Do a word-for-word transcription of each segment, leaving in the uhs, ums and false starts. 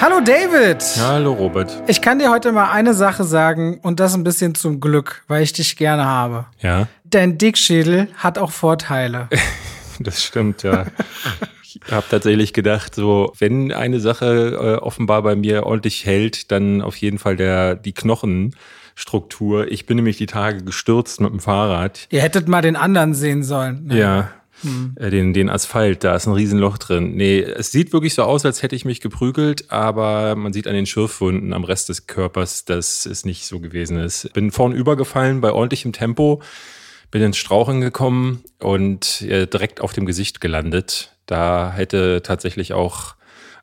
Hallo David! Hallo Robert. Ich kann dir heute mal eine Sache sagen und das ein bisschen zum Glück, weil ich dich gerne habe. Ja. Dein Dickschädel hat auch Vorteile. Das stimmt, ja. Ich habe tatsächlich gedacht, so wenn eine Sache äh, offenbar bei mir ordentlich hält, dann auf jeden Fall der die Knochenstruktur. Ich bin nämlich die Tage gestürzt mit dem Fahrrad. Ihr hättet mal den anderen sehen sollen. Ne? Ja. Mhm. Den, den Asphalt, da ist ein Riesenloch drin. Nee, es sieht wirklich so aus, als hätte ich mich geprügelt, aber man sieht an den Schürfwunden am Rest des Körpers, dass es nicht so gewesen ist. Bin vorn übergefallen bei ordentlichem Tempo, bin ins Straucheln gekommen und äh, direkt auf dem Gesicht gelandet. Da hätte tatsächlich auch,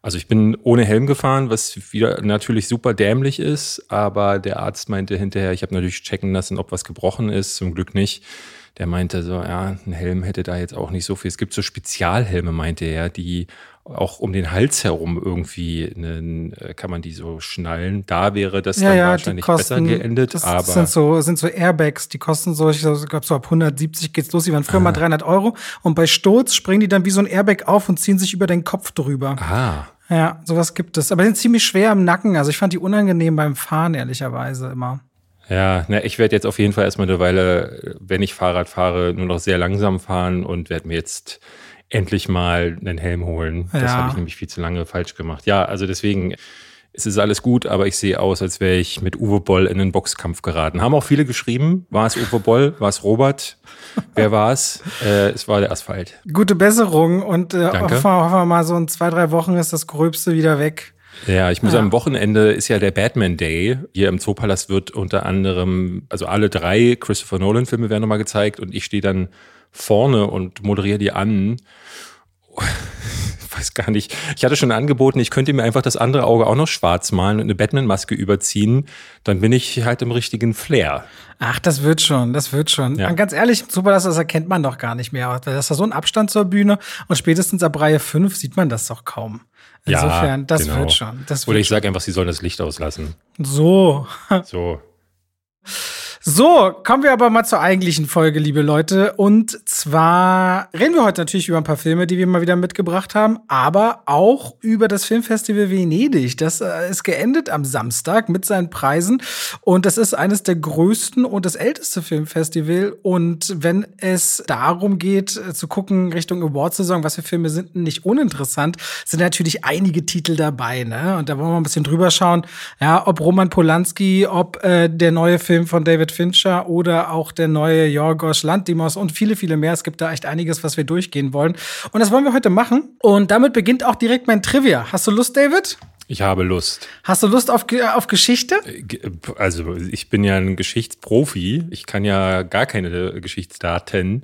also ich bin ohne Helm gefahren, was wieder natürlich super dämlich ist, aber der Arzt meinte hinterher, ich habe natürlich checken lassen, ob was gebrochen ist, zum Glück nicht. Der meinte so, ja, ein Helm hätte da jetzt auch nicht so viel. Es gibt so Spezialhelme, meinte er, die auch um den Hals herum irgendwie, einen, kann man die so schnallen. Da wäre das ja, dann ja, wahrscheinlich kosten, besser geendet. Das aber sind so, sind so Airbags, die kosten so, ich glaube so ab hundertsiebzig geht's los. Die waren früher ah. mal dreihundert Euro. Und bei Sturz springen die dann wie so ein Airbag auf und ziehen sich über den Kopf drüber. Ah. Ja, sowas gibt es. Aber die sind ziemlich schwer im Nacken. Also ich fand die unangenehm beim Fahren, ehrlicherweise immer. Ja, na, ich werde jetzt auf jeden Fall erstmal eine Weile, wenn ich Fahrrad fahre, nur noch sehr langsam fahren und werde mir jetzt endlich mal einen Helm holen. Ja. Das habe ich nämlich viel zu lange falsch gemacht. Ja, also deswegen, es ist alles gut, aber ich sehe aus, als wäre ich mit Uwe Boll in einen Boxkampf geraten. Haben auch viele geschrieben, war es Uwe Boll, war es Robert, wer war es? Äh, es war der Asphalt. Gute Besserung und äh, hoffen wir mal, so in zwei, drei Wochen ist das Gröbste wieder weg. Ja, ich muss ja. am Wochenende ist ja der Batman Day. Hier im Zoopalast wird unter anderem, also alle drei Christopher Nolan Filme werden nochmal gezeigt und ich stehe dann vorne und moderiere die an. Ich weiß gar nicht. Ich hatte schon angeboten, ich könnte mir einfach das andere Auge auch noch schwarz malen und eine Batman-Maske überziehen. Dann bin ich halt im richtigen Flair. Ach, das wird schon, das wird schon. Ja. Ganz ehrlich, super, das erkennt man doch gar nicht mehr. Da ist da so ein Abstand zur Bühne und spätestens ab Reihe fünf sieht man das doch kaum. Insofern, ja, das genau. wird schon. Das Oder ich sage einfach, sie sollen das Licht auslassen. So. So. So, kommen wir aber mal zur eigentlichen Folge, liebe Leute. Und zwar reden wir heute natürlich über ein paar Filme, die wir mal wieder mitgebracht haben, aber auch über das Filmfestival Venedig. Das äh, ist geendet am Samstag mit seinen Preisen. Und das ist eines der größten und das älteste Filmfestival. Und wenn es darum geht, äh, zu gucken Richtung Award-Saison, was für Filme sind nicht uninteressant, sind natürlich einige Titel dabei, ne? Und da wollen wir ein bisschen drüber schauen, ja, ob Roman Polanski, ob äh, der neue Film von David Fincher oder auch der neue Yorgos Lanthimos und viele, viele mehr. Es gibt da echt einiges, was wir durchgehen wollen. Und das wollen wir heute machen. Und damit beginnt auch direkt mein Trivia. Hast du Lust, David? Ich habe Lust. Hast du Lust auf, auf Geschichte? Also, ich bin ja ein Geschichtsprofi. Ich kann ja gar keine Geschichtsdaten.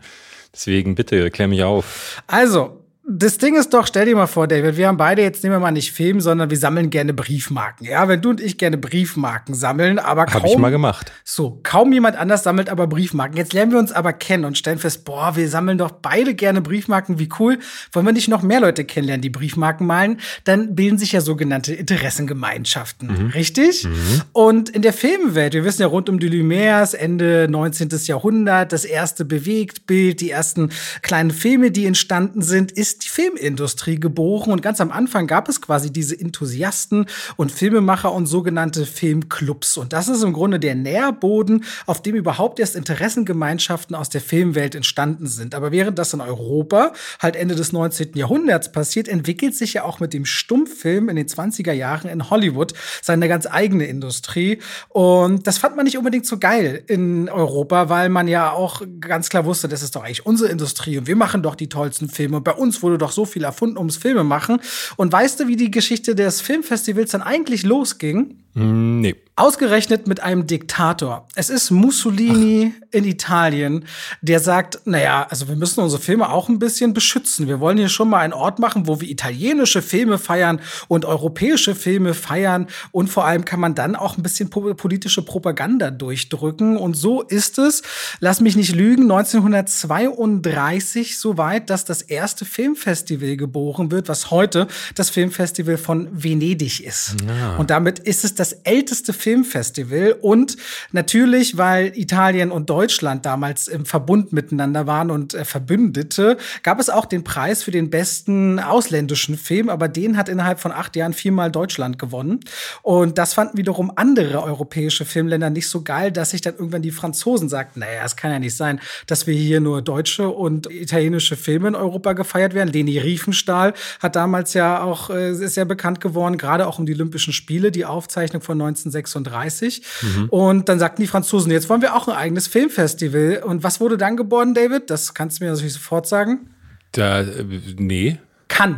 Deswegen bitte, klär mich auf. Also, das Ding ist doch, stell dir mal vor, David, wir haben beide, jetzt nehmen wir mal nicht Film, sondern wir sammeln gerne Briefmarken. Ja, wenn du und ich gerne Briefmarken sammeln, aber kaum... Hab ich mal gemacht. So, kaum jemand anders sammelt aber Briefmarken. Jetzt lernen wir uns aber kennen und stellen fest, boah, wir sammeln doch beide gerne Briefmarken, wie cool. Wollen wir nicht noch mehr Leute kennenlernen, die Briefmarken malen? Dann bilden sich ja sogenannte Interessengemeinschaften, mhm. richtig? Mhm. Und in der Filmwelt, wir wissen ja rund um die Lumières, Ende neunzehnten. Jahrhundert, das erste Bewegtbild, die ersten kleinen Filme, die entstanden sind, ist die Filmindustrie geboren und ganz am Anfang gab es quasi diese Enthusiasten und Filmemacher und sogenannte Filmclubs. Und das ist im Grunde der Nährboden, auf dem überhaupt erst Interessengemeinschaften aus der Filmwelt entstanden sind. Aber während das in Europa halt Ende des neunzehnten. Jahrhunderts passiert, entwickelt sich ja auch mit dem Stummfilm in den zwanziger Jahren in Hollywood seine ganz eigene Industrie. Und das fand man nicht unbedingt so geil in Europa, weil man ja auch ganz klar wusste, das ist doch eigentlich unsere Industrie und wir machen doch die tollsten Filme und bei uns wurde doch so viel erfunden ums Filme machen. Und weißt du, wie die Geschichte des Filmfestivals dann eigentlich losging? Nee. Ausgerechnet mit einem Diktator. Es ist Mussolini Ach. in Italien, der sagt, naja, also wir müssen unsere Filme auch ein bisschen beschützen. Wir wollen hier schon mal einen Ort machen, wo wir italienische Filme feiern und europäische Filme feiern. Und vor allem kann man dann auch ein bisschen politische Propaganda durchdrücken. Und so ist es, lass mich nicht lügen, neunzehnhundertzweiunddreißig so weit, dass das erste Filmfestival geboren wird, was heute das Filmfestival von Venedig ist. Ja. Und damit ist es das älteste Filmfestival und natürlich, weil Italien und Deutschland damals im Verbund miteinander waren und äh, Verbündete, gab es auch den Preis für den besten ausländischen Film, aber den hat innerhalb von acht Jahren viermal Deutschland gewonnen. Und das fanden wiederum andere europäische Filmländer nicht so geil, dass sich dann irgendwann die Franzosen sagten, naja, es kann ja nicht sein, dass wir hier nur deutsche und italienische Filme in Europa gefeiert werden. Leni Riefenstahl hat damals ja auch, äh, ist ja bekannt geworden, gerade auch um die Olympischen Spiele, die Aufzeichnung von neunzehnhundertsechsunddreißig. Mhm. Und dann sagten die Franzosen, jetzt wollen wir auch ein eigenes Filmfestival. Und was wurde dann geboren, David? Das kannst du mir natürlich sofort sagen. Da, nee. Cannes.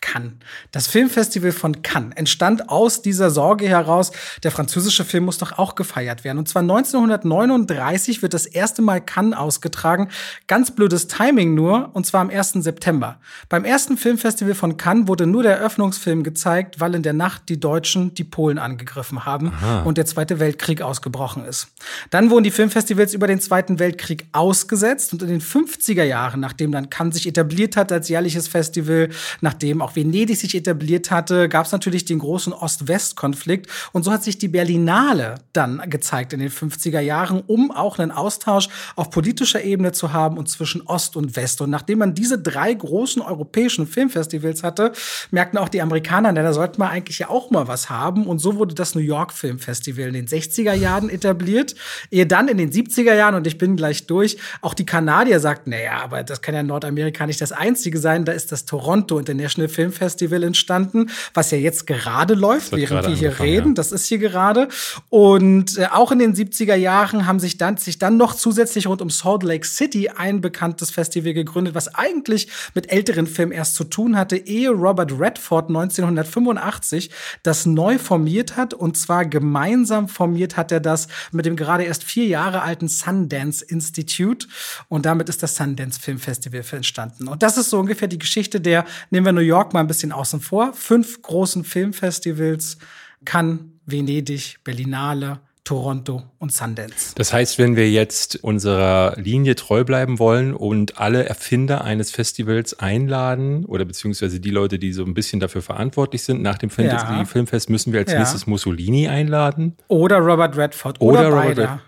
Cannes. Das Filmfestival von Cannes entstand aus dieser Sorge heraus, der französische Film muss doch auch gefeiert werden. Und zwar neunzehnhundertneununddreißig wird das erste Mal Cannes ausgetragen. Ganz blödes Timing nur, und zwar am ersten September. Beim ersten Filmfestival von Cannes wurde nur der Eröffnungsfilm gezeigt, weil in der Nacht die Deutschen die Polen angegriffen haben. Aha. Und der Zweite Weltkrieg ausgebrochen ist. Dann wurden die Filmfestivals über den Zweiten Weltkrieg ausgesetzt. Und in den fünfziger Jahren, nachdem dann Cannes sich etabliert hat als jährliches Festival, nachdem auch auch Venedig sich etabliert hatte, gab es natürlich den großen Ost-West-Konflikt. Und so hat sich die Berlinale dann gezeigt in den fünfziger Jahren, um auch einen Austausch auf politischer Ebene zu haben und zwischen Ost und West. Und nachdem man diese drei großen europäischen Filmfestivals hatte, merkten auch die Amerikaner, na, da sollten wir eigentlich ja auch mal was haben. Und so wurde das New York Filmfestival in den sechziger Jahren etabliert. Ehe dann in den siebziger Jahren, und ich bin gleich durch, auch die Kanadier sagten, naja, aber das kann ja in Nordamerika nicht das Einzige sein. Da ist das Toronto International Filmfestival entstanden, was ja jetzt gerade läuft, während wir hier reden. Ja. Das ist hier gerade. Und äh, auch in den siebziger Jahren haben sich dann, sich dann noch zusätzlich rund um Salt Lake City ein bekanntes Festival gegründet, was eigentlich mit älteren Filmen erst zu tun hatte, ehe Robert Redford neunzehnhundertfünfundachtzig das neu formiert hat. Und zwar gemeinsam formiert hat er das mit dem gerade erst vier Jahre alten Sundance Institute. Und damit ist das Sundance Filmfestival entstanden. Und das ist so ungefähr die Geschichte der, nehmen wir New York mal ein bisschen außen vor, fünf großen Filmfestivals, Cannes, Venedig, Berlinale, Toronto und Sundance. Das heißt, wenn wir jetzt unserer Linie treu bleiben wollen und alle Erfinder eines Festivals einladen oder beziehungsweise die Leute, die so ein bisschen dafür verantwortlich sind, nach dem Fantasy ja. Filmfest müssen wir als ja. nächstes Mussolini einladen. Oder Robert Redford. Oder, oder Robert Red-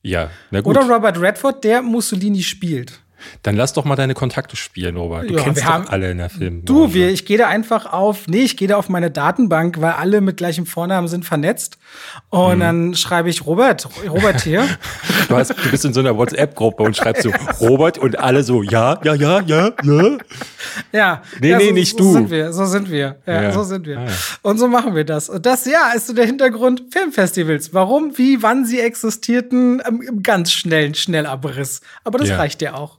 Ja, na gut. Oder Robert Redford, der Mussolini spielt. Dann lass doch mal deine Kontakte spielen, Robert. Du ja, kennst doch alle in der Film. Du, wir, ich gehe da einfach auf, nee, ich gehe da auf meine Datenbank, weil alle mit gleichem Vornamen sind vernetzt. Und hm. dann schreibe ich Robert, Robert hier. Du, hast, du bist in so einer WhatsApp-Gruppe und schreibst so Robert und alle so, ja, ja, ja, ja, ja. Ja. Nee, ja, nee, so, nicht so du. So sind wir, so sind wir. Ja, ja. so sind wir. Ah, ja. Und so machen wir das. Und das, ja, ist so der Hintergrund Filmfestivals. Warum, wie, wann sie existierten, im, im ganz schnellen Schnellabriss. Aber das ja. reicht ja auch.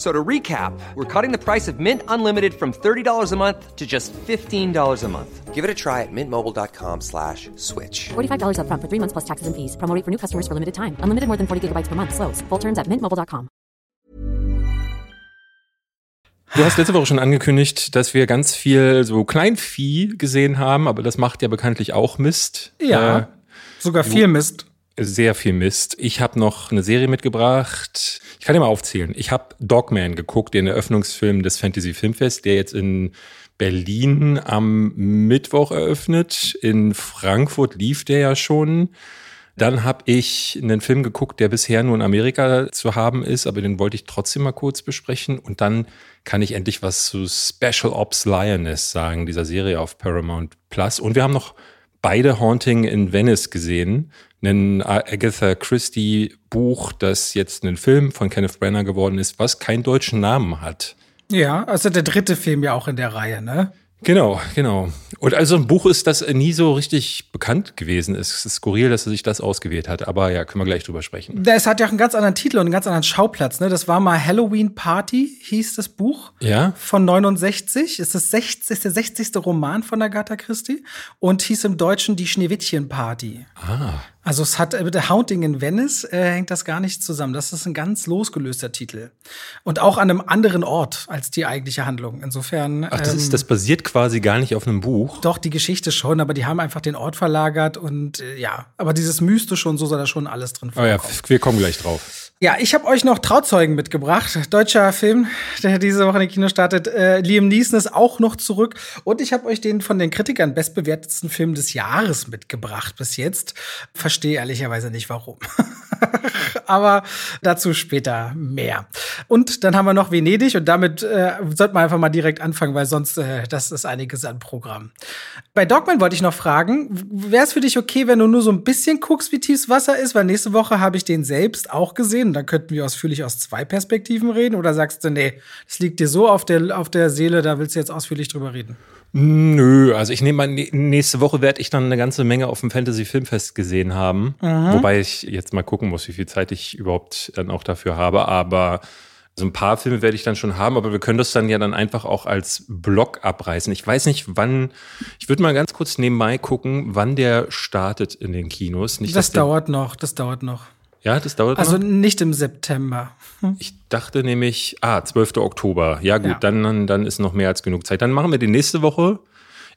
So to recap, we're cutting the price of Mint Unlimited from thirty dollars a month to just fifteen dollars a month. Give it a try at mintmobile.com slash switch. forty-five dollars up front for three months plus taxes and fees. Promo rate for new customers for limited time. Unlimited more than forty gigabytes per month. Slows full terms at mint mobile dot com. Du hast letzte Woche schon angekündigt, dass wir ganz viel so Kleinvieh gesehen haben, aber das macht ja bekanntlich auch Mist. Ja, äh, sogar viel Mist. Sehr viel Mist. Ich habe noch eine Serie mitgebracht. Ich kann dir mal aufzählen. Ich habe Dogman geguckt, den Eröffnungsfilm des Fantasy Filmfest, der jetzt in Berlin am Mittwoch eröffnet. In Frankfurt lief der ja schon. Dann habe ich einen Film geguckt, der bisher nur in Amerika zu haben ist, aber den wollte ich trotzdem mal kurz besprechen. Und dann kann ich endlich was zu Special Ops Lioness sagen, dieser Serie auf Paramount Plus. Und wir haben noch beide Haunting in Venice gesehen, ein Agatha Christie Buch, das jetzt ein Film von Kenneth Branagh geworden ist, was keinen deutschen Namen hat. Ja, also der dritte Film ja auch in der Reihe, ne? Genau, genau. Und also ein Buch ist, das nie so richtig bekannt gewesen ist. Es ist skurril, dass er sich das ausgewählt hat. Aber ja, können wir gleich drüber sprechen. Es hat ja auch einen ganz anderen Titel und einen ganz anderen Schauplatz. Ne? Das war mal Halloween Party, hieß das Buch. Ja. Von neunundsechzig. Ist das sechzig, ist der sechzigste Roman von Agatha Christie. Und hieß im Deutschen Die Schneewittchen Party. Ah. Also es hat mit The Haunting in Venice äh, hängt das gar nicht zusammen. Das ist ein ganz losgelöster Titel. Und auch an einem anderen Ort als die eigentliche Handlung. Insofern. Ach, das, ähm, ist, das basiert quasi gar nicht auf einem Buch. Doch, die Geschichte schon, aber die haben einfach den Ort verlagert und äh, ja. Aber dieses Mystische und so soll da schon alles drin vorkommen. Oh ja, wir kommen gleich drauf. Ja, ich habe euch noch Trauzeugen mitgebracht. Deutscher Film, der diese Woche in den Kino startet. Äh, Liam Neeson ist auch noch zurück. Und ich habe euch den von den Kritikern bestbewertetsten Film des Jahres mitgebracht bis jetzt. Ich verstehe ehrlicherweise nicht, warum. Aber dazu später mehr. Und dann haben wir noch Venedig und damit äh, sollten wir einfach mal direkt anfangen, weil sonst, äh, das ist einiges an Programm. Bei Dogman wollte ich noch fragen, wäre es für dich okay, wenn du nur so ein bisschen guckst, wie tiefs Wasser ist? Weil nächste Woche habe ich den selbst auch gesehen und dann könnten wir ausführlich aus zwei Perspektiven reden. Oder sagst du, nee, das liegt dir so auf der, auf der Seele, da willst du jetzt ausführlich drüber reden? Nö, also ich nehme an, nächste Woche werde ich dann eine ganze Menge auf dem Fantasy Filmfest gesehen haben. Mhm. Wobei ich jetzt mal gucken muss, wie viel Zeit ich überhaupt dann auch dafür habe. Aber so ein paar Filme werde ich dann schon haben. Aber wir können das dann ja dann einfach auch als Block abreißen. Ich weiß nicht, wann, ich würde mal ganz kurz nebenbei gucken, wann der startet in den Kinos. Nicht, das dauert noch, das dauert noch. Ja, das dauert also noch. Also nicht im September. Hm. Ich dachte nämlich, ah, zwölfter Oktober. Ja gut, ja. Dann, dann ist noch mehr als genug Zeit. Dann machen wir die nächste Woche.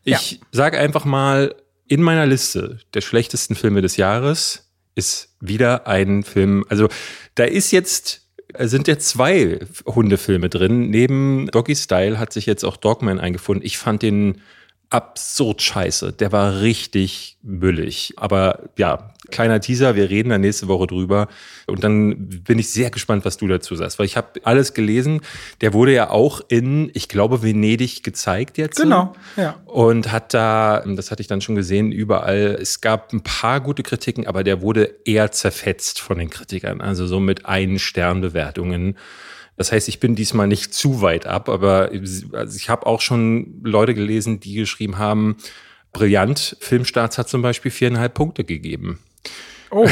Ich ja. sage einfach mal, in meiner Liste der schlechtesten Filme des Jahres ist wieder ein Film. Also da ist jetzt, sind ja zwei Hundefilme drin. Neben Doggy Style hat sich jetzt auch Dogman eingefunden. Ich fand den absurd scheiße. Der war richtig müllig. Aber ja, kleiner Teaser, wir reden dann nächste Woche drüber. Und dann bin ich sehr gespannt, was du dazu sagst. Weil ich habe alles gelesen. Der wurde ja auch in, ich glaube, Venedig gezeigt jetzt. Genau, ja. Und hat da, das hatte ich dann schon gesehen, überall. Es gab ein paar gute Kritiken, aber der wurde eher zerfetzt von den Kritikern. Also so mit einen Stern Bewertungen. Das heißt, ich bin diesmal nicht zu weit ab, aber ich habe auch schon Leute gelesen, die geschrieben haben, brillant, Filmstarts hat zum Beispiel viereinhalb Punkte gegeben. Oh.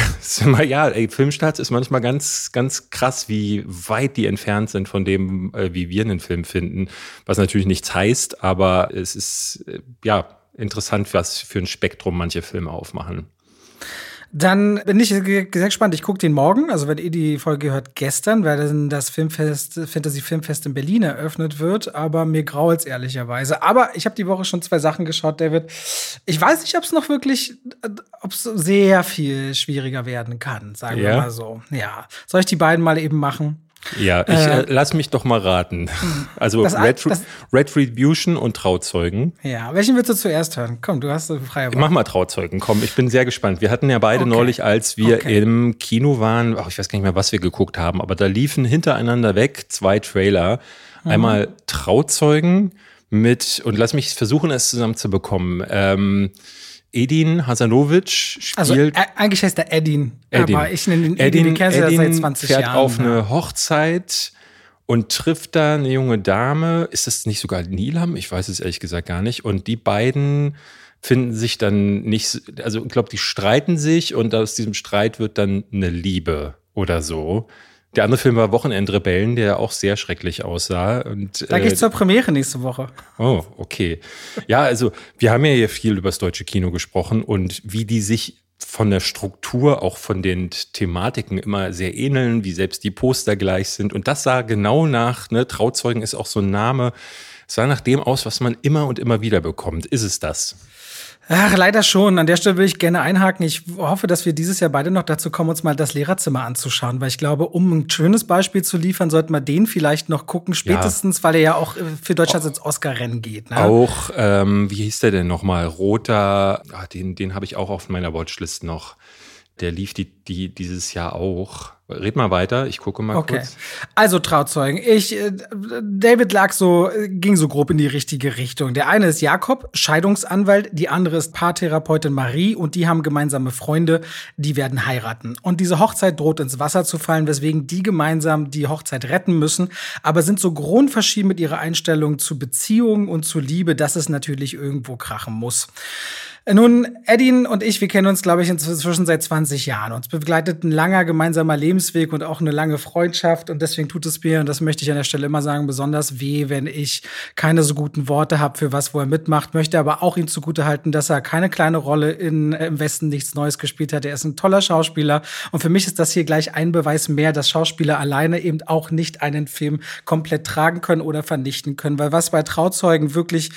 Ja, ey, Filmstarts ist manchmal ganz, ganz krass, wie weit die entfernt sind von dem, wie wir einen Film finden. Was natürlich nichts heißt, aber es ist ja interessant, was für ein Spektrum manche Filme aufmachen. Dann bin ich sehr gespannt. Ich gucke den morgen, also wenn ihr die Folge hört, gestern, weil dann das Filmfest, Fantasy Filmfest in Berlin eröffnet wird. Aber mir graut es ehrlicherweise. Aber ich habe die Woche schon zwei Sachen geschaut, David. Ich weiß nicht, ob es noch wirklich, ob es sehr viel schwieriger werden kann, sagen ja. wir mal so. Ja. Soll ich die beiden mal eben machen? Ja, ich äh, lass mich doch mal raten. Also das, Retru- das, Retribution und Trauzeugen. Ja, welchen willst du zuerst hören? Komm, du hast so freie Wahl. Mach mal Trauzeugen, komm, ich bin sehr gespannt. Wir hatten ja beide okay. neulich, als wir okay. im Kino waren, ach, ich weiß gar nicht mehr, was wir geguckt haben, aber da liefen hintereinander weg zwei Trailer. Mhm. Einmal Trauzeugen mit, und lass mich versuchen, es zusammenzubekommen, ähm, Edin Hasanovic spielt. Also, äh, eigentlich heißt er Edin. Edin. Aber ich nenne ihn Edin. Den kennst du ja seit zwanzig fährt Jahren. Fährt auf ja. eine Hochzeit und trifft da eine junge Dame. Ist das nicht sogar Nilam? Ich weiß es ehrlich gesagt gar nicht. Und die beiden finden sich dann nicht. Also, ich glaube, die streiten sich und aus diesem Streit wird dann eine Liebe oder so. Der andere Film war Wochenendrebellen, der auch sehr schrecklich aussah. Und, da gehe ich äh, zur Premiere nächste Woche. Oh, okay. Ja, also wir haben ja hier viel über das deutsche Kino gesprochen und wie die sich von der Struktur, auch von den Thematiken immer sehr ähneln, wie selbst die Poster gleich sind. Und das sah genau nach, ne, Trauzeugen ist auch so ein Name, es sah nach dem aus, was man immer und immer wieder bekommt. Ist es das? Ach, leider schon. An der Stelle würde ich gerne einhaken. Ich hoffe, dass wir dieses Jahr beide noch dazu kommen, uns mal das Lehrerzimmer anzuschauen. Weil ich glaube, um ein schönes Beispiel zu liefern, sollten wir den vielleicht noch gucken. Spätestens, ja. weil er ja auch für Deutschland ins Oscar-Rennen geht. Ne? Auch, ähm, wie hieß der denn nochmal? Roter, ach, den, den habe ich auch auf meiner Watchlist noch. Der lief die, die, dieses Jahr auch. Red mal weiter, ich gucke mal okay. kurz. Also Trauzeugen. Ich, äh, David lag so, ging so grob in die richtige Richtung. Der eine ist Jakob, Scheidungsanwalt, die andere ist Paartherapeutin Marie und die haben gemeinsame Freunde, die werden heiraten. Und diese Hochzeit droht ins Wasser zu fallen, weswegen die gemeinsam die Hochzeit retten müssen, aber sind so grundverschieden mit ihrer Einstellung zu Beziehungen und zu Liebe, dass es natürlich irgendwo krachen muss. Nun, Edin und ich, wir kennen uns, glaube ich, inzwischen seit zwanzig Jahren. Uns begleitet ein langer gemeinsamer Lebensweg und auch eine lange Freundschaft. Und deswegen tut es mir, und das möchte ich an der Stelle immer sagen, besonders weh, wenn ich keine so guten Worte habe für was, wo er mitmacht. Möchte aber auch ihm zugutehalten, dass er keine kleine Rolle in äh, Im Westen nichts Neues gespielt hat. Er ist ein toller Schauspieler. Und für mich ist das hier gleich ein Beweis mehr, dass Schauspieler alleine eben auch nicht einen Film komplett tragen können oder vernichten können. Weil was bei Trauzeugen wirklich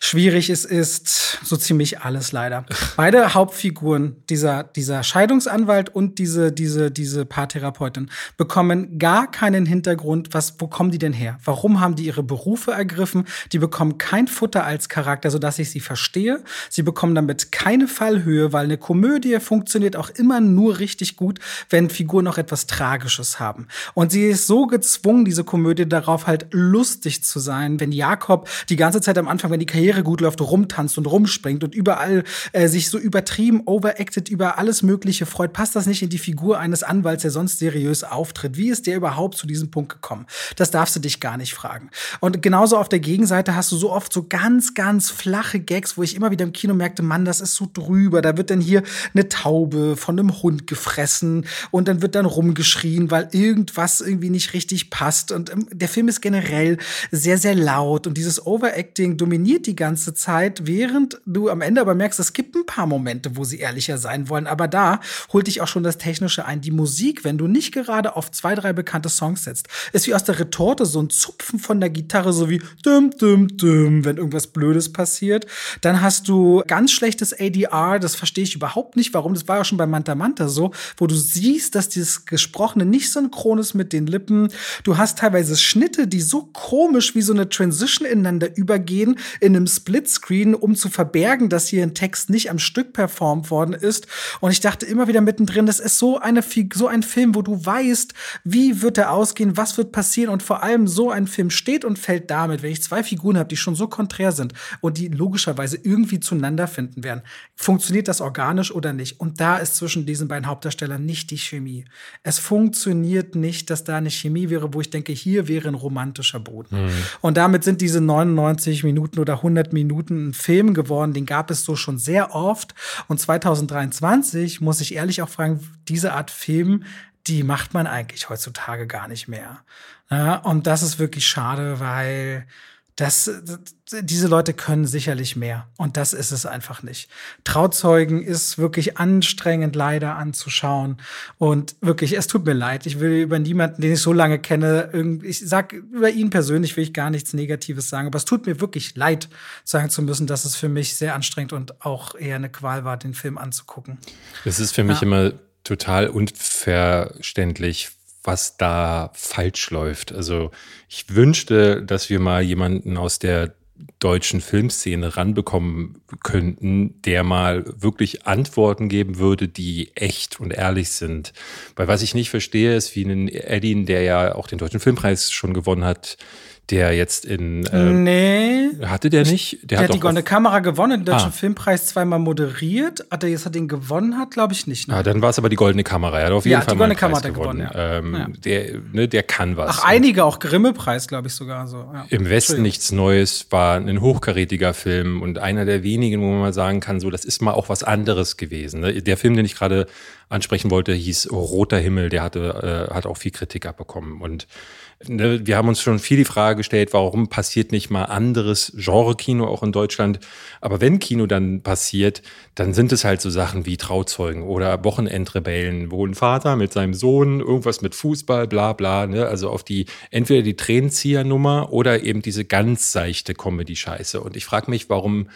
schwierig ist, ist so ziemlich alles leider. Beide Hauptfiguren, dieser, dieser Scheidungsanwalt und diese, diese, diese Paartherapeutin, bekommen gar keinen Hintergrund, was, wo kommen die denn her? Warum haben die ihre Berufe ergriffen? Die bekommen kein Futter als Charakter, sodass ich sie verstehe. Sie bekommen damit keine Fallhöhe, weil eine Komödie funktioniert auch immer nur richtig gut, wenn Figuren noch etwas Tragisches haben. Und sie ist so gezwungen, diese Komödie darauf halt lustig zu sein, wenn Jakob die ganze Zeit am Anfang, wenn die Karriere gut läuft, rumtanzt und rumspringt und überall äh, sich so übertrieben overacted über alles Mögliche freut, passt das nicht in die Figur eines Anwalts, der sonst seriös auftritt. Wie ist der überhaupt zu diesem Punkt gekommen? Das darfst du dich gar nicht fragen. Und genauso auf der Gegenseite hast du so oft so ganz, ganz flache Gags, wo ich immer wieder im Kino merkte, Mann, das ist so drüber, da wird dann hier eine Taube von einem Hund gefressen und dann wird dann rumgeschrien, weil irgendwas irgendwie nicht richtig passt. Und der Film ist generell sehr, sehr laut und dieses Overacting dominiert die ganze Zeit, während du am Ende aber merkst, es gibt ein paar Momente, wo sie ehrlicher sein wollen, aber da holt dich auch schon das Technische ein. Die Musik, wenn du nicht gerade auf zwei, drei bekannte Songs setzt, ist wie aus der Retorte so ein Zupfen von der Gitarre, so wie düm, düm, düm, wenn irgendwas Blödes passiert. Dann hast du ganz schlechtes A D R, das verstehe ich überhaupt nicht, warum. Das war ja schon bei Manta Manta so, wo du siehst, dass dieses Gesprochene nicht synchron ist mit den Lippen. Du hast teilweise Schnitte, die so komisch wie so eine Transition ineinander übergehen, in einem Splitscreen, um zu verbergen, dass hier ein Text nicht am Stück performt worden ist. Und ich dachte immer wieder mittendrin, das ist so, eine, so ein Film, wo du weißt, wie wird er ausgehen, was wird passieren. Und vor allem so ein Film steht und fällt damit, wenn ich zwei Figuren habe, die schon so konträr sind und die logischerweise irgendwie zueinander finden werden. Funktioniert das organisch oder nicht? Und da ist zwischen diesen beiden Hauptdarstellern nicht die Chemie. Es funktioniert nicht, dass da eine Chemie wäre, wo ich denke, hier wäre ein romantischer Boden. Mhm. Und damit sind diese neunundneunzig Minuten oder hundert Minuten ein Film geworden, den gab es so schon sehr oft. Und zwanzig dreiundzwanzig muss ich ehrlich auch fragen, diese Art Film, die macht man eigentlich heutzutage gar nicht mehr. Ja, und das ist wirklich schade, weil das, diese Leute können sicherlich mehr. Und das ist es einfach nicht. Trauzeugen ist wirklich anstrengend, leider anzuschauen. Und wirklich, es tut mir leid. Ich will über niemanden, den ich so lange kenne, ich sag, über ihn persönlich will ich gar nichts Negatives sagen. Aber es tut mir wirklich leid, sagen zu müssen, dass es für mich sehr anstrengend und auch eher eine Qual war, den Film anzugucken. Es ist für mich ja. immer total unverständlich, was da falsch läuft. Also ich wünschte, dass wir mal jemanden aus der deutschen Filmszene ranbekommen könnten, der mal wirklich Antworten geben würde, die echt und ehrlich sind. Weil was ich nicht verstehe, ist wie einen Edin, der ja auch den Deutschen Filmpreis schon gewonnen hat, der jetzt in... Äh, nee. Hatte der nicht? Der, der hat, hat die Goldene Kamera gewonnen, den Deutschen ah. Filmpreis zweimal moderiert. Hat er jetzt hat den gewonnen hat, glaube ich nicht. Ne? Ah, dann war es aber die Goldene Kamera. Er hat auf jeden ja, Fall die Goldene Kamera gewonnen. gewonnen ja. Ähm, ja. Der, ne, der kann was. Ach, einige auch Grimme-Preis, glaube ich sogar. So. Ja. Im Westen nichts Neues war ein hochkarätiger Film und einer der wenigen, wo man mal sagen kann, so das ist mal auch was anderes gewesen. Ne? Der Film, den ich gerade ansprechen wollte, hieß Roter Himmel. Der hatte äh, hat auch viel Kritik abbekommen und wir haben uns schon viel die Frage gestellt, warum passiert nicht mal anderes Genre-Kino auch in Deutschland? Aber wenn Kino dann passiert, dann sind es halt so Sachen wie Trauzeugen oder Wochenendrebellen, wo ein Vater mit seinem Sohn, irgendwas mit Fußball, bla bla, ne? Also auf die, entweder die Tränenzieher-Nummer oder eben diese ganz seichte Comedy-Scheiße. Und ich frage mich, warum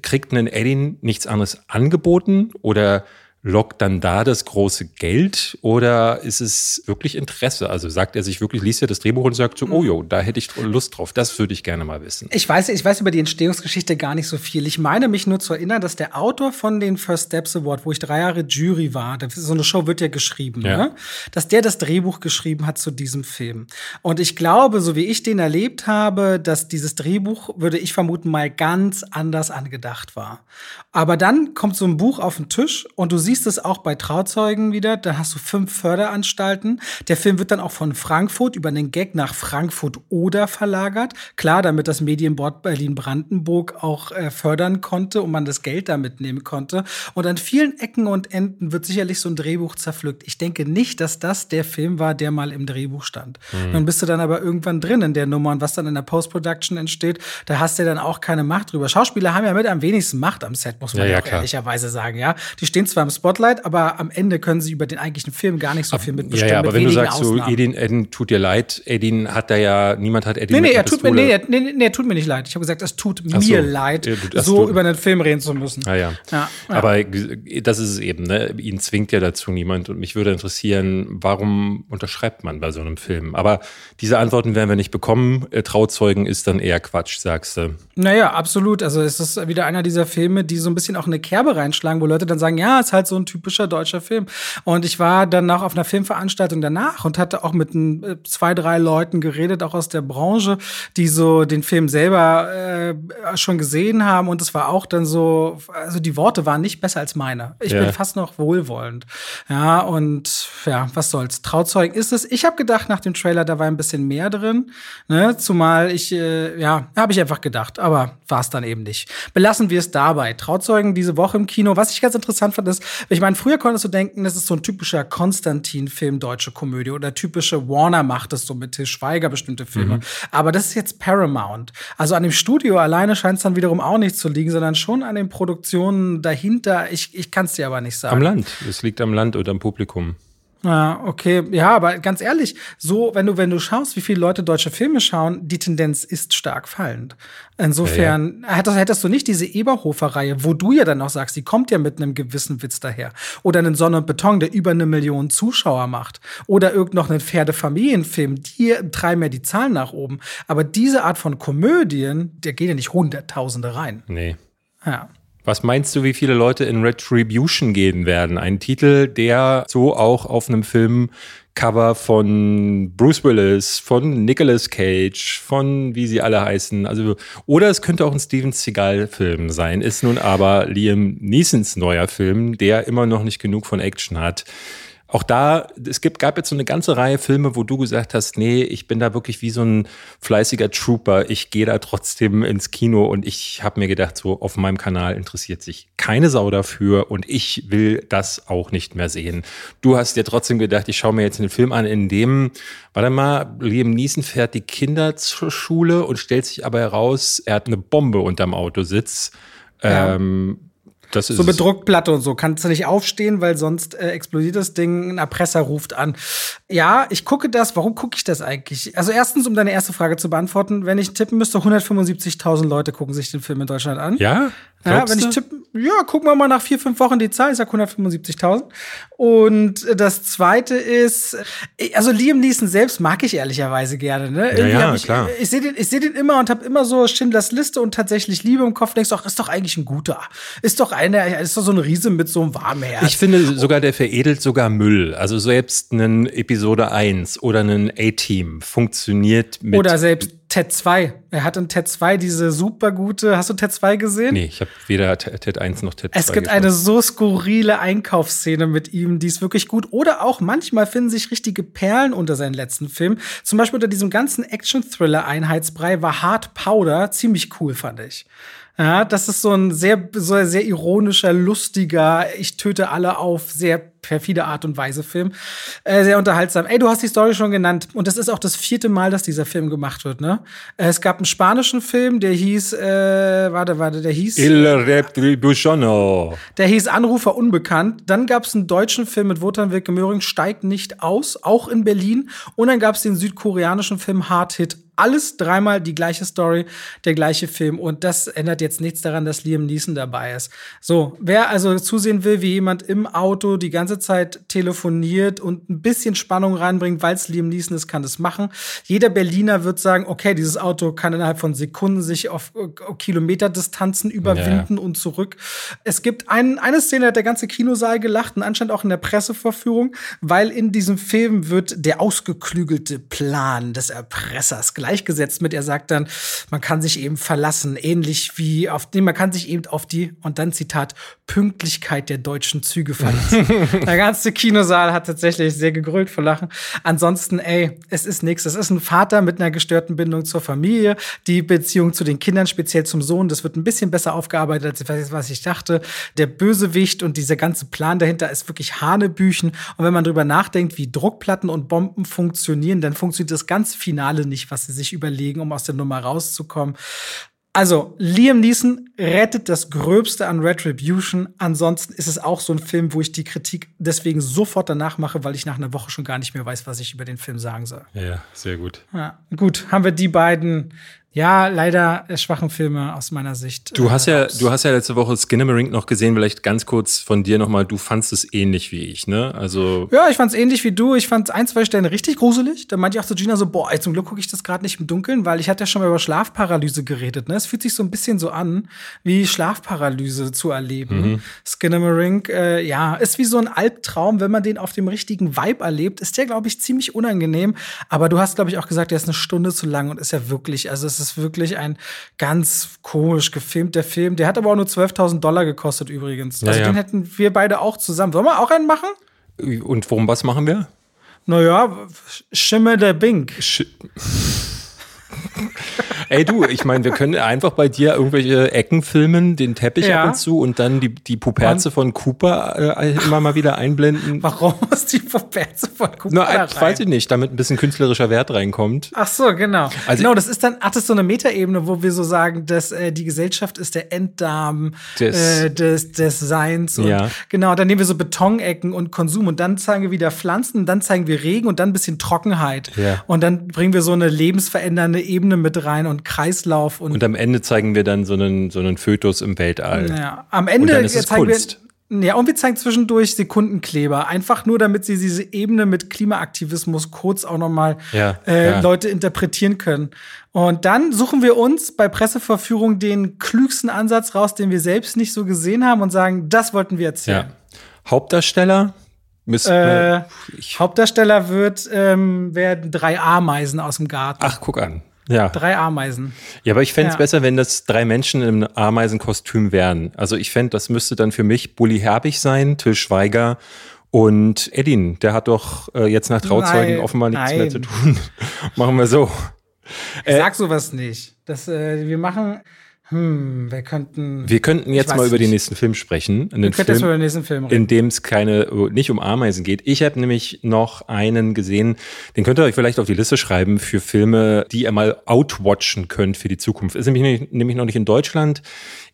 kriegt ein Edin nichts anderes angeboten oder lockt dann da das große Geld oder ist es wirklich Interesse? Also sagt er sich wirklich, liest er das Drehbuch und sagt so, oh jo, da hätte ich Lust drauf. Das würde ich gerne mal wissen. Ich weiß, ich weiß über die Entstehungsgeschichte gar nicht so viel. Ich meine mich nur zu erinnern, dass der Autor von den First Steps Award, wo ich drei Jahre Jury war, so eine Show wird ja geschrieben, ja. Ne? Dass der das Drehbuch geschrieben hat zu diesem Film. Und ich glaube, so wie ich den erlebt habe, dass dieses Drehbuch, würde ich vermuten, mal ganz anders angedacht war. Aber dann kommt so ein Buch auf den Tisch und du siehst, siehst es auch bei Trauzeugen wieder, da hast du fünf Förderanstalten. Der Film wird dann auch von Frankfurt über einen Gag nach Frankfurt-Oder verlagert. Klar, damit das Medienboard Berlin-Brandenburg auch äh, fördern konnte und man das Geld damit nehmen konnte. Und an vielen Ecken und Enden wird sicherlich so ein Drehbuch zerpflückt. Ich denke nicht, dass das der Film war, der mal im Drehbuch stand. Mhm. Dann bist du dann aber irgendwann drin in der Nummer und was dann in der Post-Production entsteht, da hast du ja dann auch keine Macht drüber. Schauspieler haben ja mit am wenigsten Macht am Set, muss man ja, ja, ja ehrlicherweise sagen. Ja, die stehen zwar im Spotlight, aber am Ende können sie über den eigentlichen Film gar nicht so viel mitbestimmen. Ja, ja, aber mit wenn du sagst, so, Edin, Edin tut dir leid, Edin hat da ja, niemand hat Edin nee, nee, mit er tut mir, nee, nee, nee, tut mir nicht leid. Ich habe gesagt, es tut so, mir leid, ja, du, so du. über einen Film reden zu müssen. Ja, ja. Ja, ja. Aber das ist es eben, ne? Ihn zwingt ja dazu niemand und mich würde interessieren, warum unterschreibt man bei so einem Film? Aber diese Antworten werden wir nicht bekommen. Trauzeugen ist dann eher Quatsch, sagst du. Naja, absolut. Also es ist wieder einer dieser Filme, die so ein bisschen auch eine Kerbe reinschlagen, wo Leute dann sagen, ja, ist halt so ein typischer deutscher Film. Und ich war dann auch auf einer Filmveranstaltung danach und hatte auch mit ein, zwei, drei Leuten geredet, auch aus der Branche, die so den Film selber äh, schon gesehen haben. Und es war auch dann so, also die Worte waren nicht besser als meine. Ich ja. bin fast noch wohlwollend. Ja, und ja, was soll's. Trauzeugen ist es. Ich habe gedacht, nach dem Trailer, da war ein bisschen mehr drin. Ne? Zumal ich, äh, ja, habe ich einfach gedacht, aber war es dann eben nicht. Belassen wir es dabei. Trauzeugen diese Woche im Kino. Was ich ganz interessant fand, ist, ich meine, früher konntest du denken, das ist so ein typischer Konstantin-Film, deutsche Komödie oder typische Warner macht es so mit Til Schweiger bestimmte Filme. Mhm. Aber das ist jetzt Paramount. Also an dem Studio alleine scheint es dann wiederum auch nicht zu liegen, sondern schon an den Produktionen dahinter. Ich, ich kann es dir aber nicht sagen. Am Land. Es liegt am Land oder am Publikum. Ja, okay. Ja, aber ganz ehrlich, so, wenn du, wenn du schaust, wie viele Leute deutsche Filme schauen, die Tendenz ist stark fallend. Insofern ja, ja. Hättest, hättest du nicht diese Eberhofer-Reihe, wo du ja dann auch sagst, die kommt ja mit einem gewissen Witz daher. Oder einen Sonne und Beton, der über eine Million Zuschauer macht. Oder irgend noch einen Pferdefamilienfilm, die treiben ja die Zahlen nach oben. Aber diese Art von Komödien, da gehen ja nicht Hunderttausende rein. Nee. Ja. Was meinst du, wie viele Leute in Retribution gehen werden? Ein Titel, der so auch auf einem Filmcover von Bruce Willis, von Nicolas Cage, von wie sie alle heißen. Also, oder es könnte auch ein Steven Seagal-Film sein. Ist nun aber Liam Neesons neuer Film, der immer noch nicht genug von Action hat. Auch da, es gibt, gab jetzt so eine ganze Reihe Filme, wo du gesagt hast, nee, ich bin da wirklich wie so ein fleißiger Trooper. Ich gehe da trotzdem ins Kino und ich habe mir gedacht, so auf meinem Kanal interessiert sich keine Sau dafür und ich will das auch nicht mehr sehen. Du hast dir trotzdem gedacht, ich schaue mir jetzt einen Film an, in dem, warte mal, Liam Neeson fährt die Kinder zur Schule und stellt sich aber heraus, er hat eine Bombe unterm Autositz. Ja. Ähm, Das ist so mit Druckplatte und so. Kannst du nicht aufstehen, weil sonst äh, explodiert das Ding, ein Erpresser ruft an. Ja, ich gucke das. Warum gucke ich das eigentlich? Also erstens, um deine erste Frage zu beantworten, wenn ich tippen müsste, hundertfünfundsiebzigtausend Leute gucken sich den Film in Deutschland an. Ja? Ja, wenn ich tippe, ja, gucken wir mal nach vier, fünf Wochen die Zahl. Ich sag hundertfünfundsiebzigtausend. Und das Zweite ist, also Liam Neeson selbst mag ich ehrlicherweise gerne. Ne? Ja, ja, ich, klar. Ich, ich sehe den, ich seh den immer und habe immer so Schindlers Liste und tatsächlich Liebe im Kopf. Denkst du, ach, ist doch eigentlich ein guter. Ist doch einer, ist doch so ein Riese mit so einem warmen Herz. Ich finde sogar, der veredelt sogar Müll. Also selbst einen Episode eins oder einen A-Team funktioniert mit... Oder selbst Ted zwei. Er hat in Ted zwei diese super gute. Hast du Ted zwei gesehen? Nee, ich habe weder Ted eins noch Ted zwei. Es gibt gesehen. Eine so skurrile Einkaufsszene mit ihm, die ist wirklich gut. Oder auch manchmal finden sich richtige Perlen unter seinen letzten Filmen. Zum Beispiel unter diesem ganzen Action-Thriller-Einheitsbrei war Hard Powder ziemlich cool, fand ich. Ja, das ist so ein sehr, so sehr ironischer, lustiger, ich töte alle auf sehr perfide Art und Weise Film. Äh, sehr unterhaltsam. Ey, du hast die Story schon genannt. Und das ist auch das vierte Mal, dass dieser Film gemacht wird, ne? Es gab einen spanischen Film, der hieß, äh, warte, warte, der hieß... Il Retribuciono. Der hieß Anrufer Unbekannt. Dann gab es einen deutschen Film mit Wotan Wilke Möhring, Steigt nicht aus, auch in Berlin. Und dann gab es den südkoreanischen Film Hard Hit. Alles dreimal die gleiche Story, der gleiche Film. Und das ändert jetzt nichts daran, dass Liam Neeson dabei ist. So, wer also zusehen will, wie jemand im Auto die ganze Zeit telefoniert und ein bisschen Spannung reinbringt, weil es Liam Neeson ist, kann das machen. Jeder Berliner wird sagen, okay, dieses Auto kann innerhalb von Sekunden sich auf, auf Kilometerdistanzen überwinden ja. und zurück. Es gibt ein, eine Szene, da hat der ganze Kinosaal gelacht und anscheinend auch in der Pressevorführung, weil in diesem Film wird der ausgeklügelte Plan des Erpressers gleich gleichgesetzt mit. Er sagt dann, man kann sich eben verlassen, ähnlich wie auf den, man kann sich eben auf die, und dann Zitat, Pünktlichkeit der deutschen Züge verlassen. Der ganze Kinosaal hat tatsächlich sehr gegrölt vor Lachen. Ansonsten, ey, es ist nichts. Es ist ein Vater mit einer gestörten Bindung zur Familie, die Beziehung zu den Kindern, speziell zum Sohn, das wird ein bisschen besser aufgearbeitet, als was ich dachte. Der Bösewicht und dieser ganze Plan dahinter ist wirklich hanebüchen. Und wenn man drüber nachdenkt, wie Druckplatten und Bomben funktionieren, dann funktioniert das ganze Finale nicht, was sie sich überlegen, um aus der Nummer rauszukommen. Also, Liam Neeson rettet das Gröbste an Retribution. Ansonsten ist es auch so ein Film, wo ich die Kritik deswegen sofort danach mache, weil ich nach einer Woche schon gar nicht mehr weiß, was ich über den Film sagen soll. Ja, sehr gut. Ja, gut, haben wir die beiden, ja, leider schwachen Filme aus meiner Sicht. Du hast ja, du hast ja letzte Woche Skinamarink noch gesehen, vielleicht ganz kurz von dir nochmal. Du fandst es ähnlich wie ich, ne? Also ja, ich fand es ähnlich wie du. Ich fand ein, zwei Stellen richtig gruselig. Da meinte ich auch zu Gina so, boah, ey, zum Glück gucke ich das gerade nicht im Dunkeln, weil ich hatte ja schon mal über Schlafparalyse geredet, ne? Es fühlt sich so ein bisschen so an, wie Schlafparalyse zu erleben. Mhm. Skinamarink, äh, ja, ist wie so ein Albtraum. Wenn man den auf dem richtigen Vibe erlebt, ist der, glaube ich, ziemlich unangenehm. Aber du hast, glaube ich, auch gesagt, der ist eine Stunde zu lang und ist ja wirklich, also es ist wirklich ein ganz komisch gefilmter Film. Der hat aber auch nur zwölftausend Dollar gekostet übrigens. Also ja, ja. Den hätten wir beide auch zusammen. Wollen wir auch einen machen? Und worum, was machen wir? Naja, Schimmel der Bink. Sch- Ey du, ich meine, wir können einfach bei dir irgendwelche Ecken filmen, den Teppich ja. ab und zu und dann die, die Poperze von Cooper äh, immer mal wieder einblenden. Warum muss die Poperze von Cooper Na, da rein? Weiß ich nicht, damit ein bisschen künstlerischer Wert reinkommt. Ach so, genau. Also, genau, das ist dann, ach, das ist so eine Metaebene, wo wir so sagen, dass äh, die Gesellschaft ist der Enddarm des, äh, des, des Seins. Und ja. Genau, dann nehmen wir so Betonecken und Konsum und dann zeigen wir wieder Pflanzen, dann zeigen wir Regen und dann ein bisschen Trockenheit. Ja. Und dann bringen wir so eine lebensverändernde Ebene mit rein und Kreislauf. Und, und am Ende zeigen wir dann so einen, so einen Fötus im Weltall. Ja, am Ende und dann ist es zeigen Kunst. Wir Ja, und wir zeigen zwischendurch Sekundenkleber. Einfach nur, damit sie diese Ebene mit Klimaaktivismus kurz auch nochmal ja, äh, ja. Leute interpretieren können. Und dann suchen wir uns bei Presseverführung den klügsten Ansatz raus, den wir selbst nicht so gesehen haben und sagen, das wollten wir erzählen. Ja. Hauptdarsteller? Äh, Hauptdarsteller wird, ähm, werden drei Ameisen aus dem Garten. Ach, guck an. Ja. Drei Ameisen. Ja, aber ich fände es ja. besser, wenn das drei Menschen in einem Ameisenkostüm wären. Also ich fände, das müsste dann für mich Bully Herbig sein, Till Schweiger und Edin. Der hat doch äh, jetzt nach Trauzeugen nein, offenbar nichts nein. mehr zu tun. Machen wir so. Ich äh, sag sowas nicht. Das, äh, wir machen... Hm, wir könnten. Wir könnten jetzt mal über den nächsten Film sprechen. Wir könnten jetzt über den nächsten Film reden. In dem es keine, nicht um Ameisen geht. Ich habe nämlich noch einen gesehen, den könnt ihr euch vielleicht auf die Liste schreiben für Filme, die ihr mal outwatchen könnt für die Zukunft. Ist nämlich, nämlich noch nicht in Deutschland.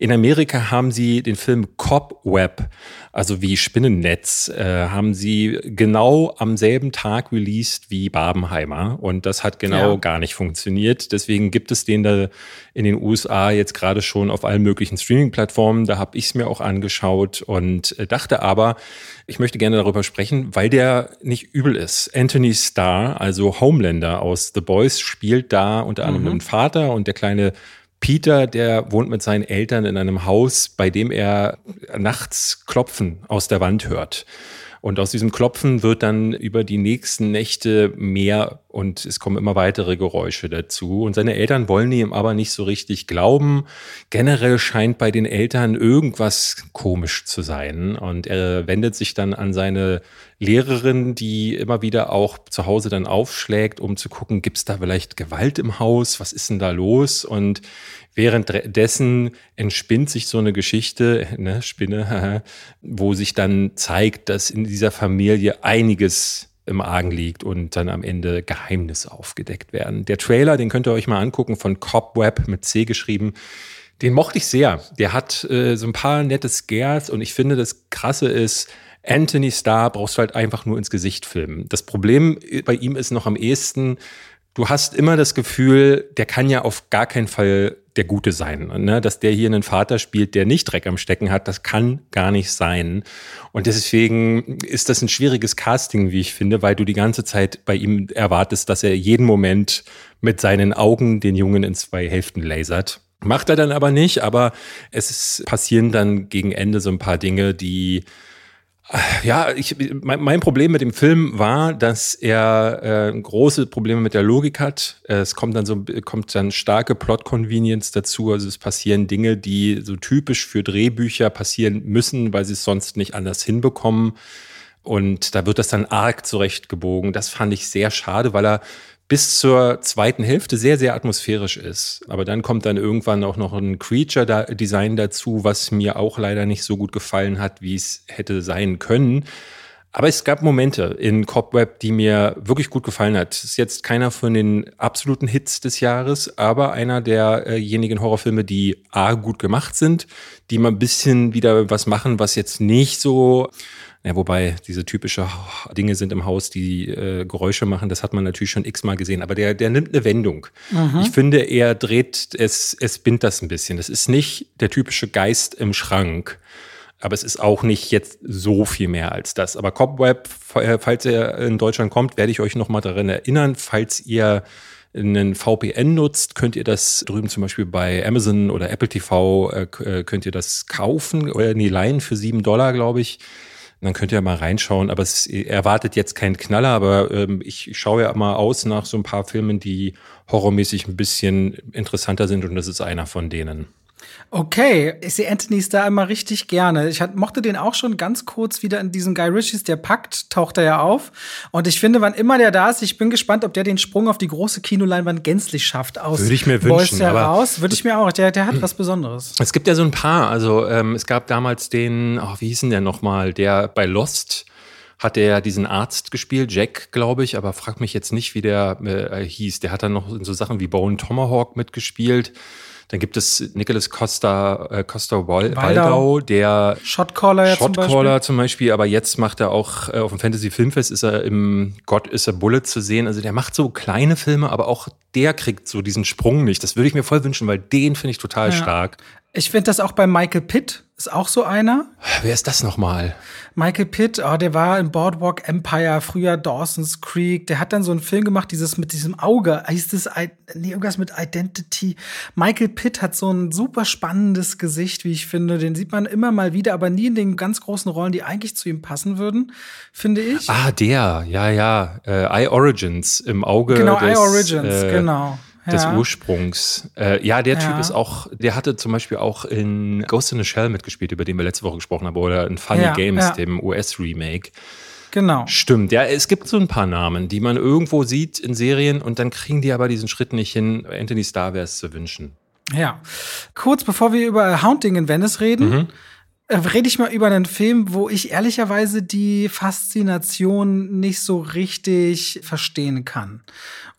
In Amerika haben sie den Film Cobweb, also wie Spinnennetz, äh, haben sie genau am selben Tag released wie Barbenheimer. Und das hat genau ja. gar nicht funktioniert. Deswegen gibt es den da in den U S A jetzt gerade. gerade schon auf allen möglichen Streaming-Plattformen. Da habe ich es mir auch angeschaut und dachte aber, ich möchte gerne darüber sprechen, weil der nicht übel ist. Anthony Starr, also Homelander aus The Boys, spielt da unter anderem mhm. einen Vater und der kleine Peter, der wohnt mit seinen Eltern in einem Haus, bei dem er nachts Klopfen aus der Wand hört. Und aus diesem Klopfen wird dann über die nächsten Nächte mehr und es kommen immer weitere Geräusche dazu. Und seine Eltern wollen ihm aber nicht so richtig glauben. Generell scheint bei den Eltern irgendwas komisch zu sein. Und er wendet sich dann an seine Lehrerin, die immer wieder auch zu Hause dann aufschlägt, um zu gucken, gibt es da vielleicht Gewalt im Haus? Was ist denn da los? Und währenddessen entspinnt sich so eine Geschichte, ne, Spinne, wo sich dann zeigt, dass in dieser Familie einiges im Argen liegt und dann am Ende Geheimnisse aufgedeckt werden. Der Trailer, den könnt ihr euch mal angucken, von Cobweb mit C geschrieben, den mochte ich sehr. Der hat äh, so ein paar nette Scares und ich finde, das Krasse ist, Anthony Starr brauchst du halt einfach nur ins Gesicht filmen. Das Problem bei ihm ist noch am ehesten, du hast immer das Gefühl, der kann ja auf gar keinen Fall der Gute sein. Ne? Dass der hier einen Vater spielt, der nicht Dreck am Stecken hat, das kann gar nicht sein. Und deswegen ist das ein schwieriges Casting, wie ich finde, weil du die ganze Zeit bei ihm erwartest, dass er jeden Moment mit seinen Augen den Jungen in zwei Hälften lasert. Macht er dann aber nicht, aber es passieren dann gegen Ende so ein paar Dinge, die Ja, ich, mein, mein Problem mit dem Film war, dass er äh, große Probleme mit der Logik hat. Es kommt dann so kommt dann starke Plot-Convenience dazu. Also es passieren Dinge, die so typisch für Drehbücher passieren müssen, weil sie es sonst nicht anders hinbekommen. Und da wird das dann arg zurechtgebogen. Das fand ich sehr schade, weil er bis zur zweiten Hälfte sehr, sehr atmosphärisch ist. Aber dann kommt dann irgendwann auch noch ein Creature-Design dazu, was mir auch leider nicht so gut gefallen hat, wie es hätte sein können. Aber es gab Momente in Cobweb, die mir wirklich gut gefallen hat. Es ist jetzt keiner von den absoluten Hits des Jahres, aber einer derjenigen Horrorfilme, die A, gut gemacht sind, die mal ein bisschen wieder was machen, was jetzt nicht so... Ja, wobei diese typischen Dinge sind im Haus, die äh, Geräusche machen, das hat man natürlich schon x-mal gesehen. Aber der, der nimmt eine Wendung. Mhm. Ich finde, er dreht, es, es bindet das ein bisschen. Das ist nicht der typische Geist im Schrank. Aber es ist auch nicht jetzt so viel mehr als das. Aber Cobweb, falls er in Deutschland kommt, werde ich euch noch mal daran erinnern. Falls ihr einen V P N nutzt, könnt ihr das drüben zum Beispiel bei Amazon oder Apple T V, äh, könnt ihr das kaufen. Oder nee, leihen für sieben Dollar, glaube ich. Dann könnt ihr mal reinschauen, aber es erwartet jetzt keinen Knaller, aber ähm, ich schaue ja mal aus nach so ein paar Filmen, die horrormäßig ein bisschen interessanter sind und das ist einer von denen. Okay, ich sehe Anthony Starr immer richtig gerne. Ich mochte den auch schon ganz kurz wieder in diesem Guy Ritchies, der Pakt, taucht er ja auf. Und ich finde, wann immer der da ist, ich bin gespannt, ob der den Sprung auf die große Kinoleinwand gänzlich schafft. Aus würde ich mir wünschen. Heraus. Würde ich mir auch. Der, der hat was Besonderes. Es gibt ja so ein paar. Also ähm, es gab damals den, oh, wie hieß denn der nochmal, der bei Lost hat er diesen Arzt gespielt, Jack, glaube ich, aber frag mich jetzt nicht, wie der äh, hieß. Der hat dann noch in so Sachen wie Bone Tomahawk mitgespielt. Dann gibt es Nicholas Costa, äh, Costa Waldau, der Shotcaller, ja, Shotcaller zum, zum Beispiel, aber jetzt macht er auch äh, auf dem Fantasy Filmfest, ist er im God is a Bullet zu sehen. Also der macht so kleine Filme, aber auch der kriegt so diesen Sprung nicht. Das würde ich mir voll wünschen, weil den finde ich total ja. stark. Ich finde das auch bei Michael Pitt, ist auch so einer. Wer ist das nochmal? Michael Pitt, oh, der war in Boardwalk Empire, früher Dawson's Creek. Der hat dann so einen Film gemacht, dieses mit diesem Auge. Hieß das nee, irgendwas mit Identity? Michael Pitt hat so ein super spannendes Gesicht, wie ich finde. Den sieht man immer mal wieder, aber nie in den ganz großen Rollen, die eigentlich zu ihm passen würden, finde ich. Ah, der, ja, ja. Äh, Eye Origins im Auge. Genau, des, Eye Origins, äh, genau. Des ja. Ursprungs. Äh, ja, der ja. Typ ist auch, der hatte zum Beispiel auch in Ghost in the Shell mitgespielt, über den wir letzte Woche gesprochen haben, oder in Funny ja, Games, ja. dem U S-Remake. Genau. Stimmt, ja, es gibt so ein paar Namen, die man irgendwo sieht in Serien und dann kriegen die aber diesen Schritt nicht hin. Anthony Starr wäre es zu wünschen. Ja. Kurz bevor wir über Haunting in Venice reden, mhm. rede ich mal über einen Film, wo ich ehrlicherweise die Faszination nicht so richtig verstehen kann.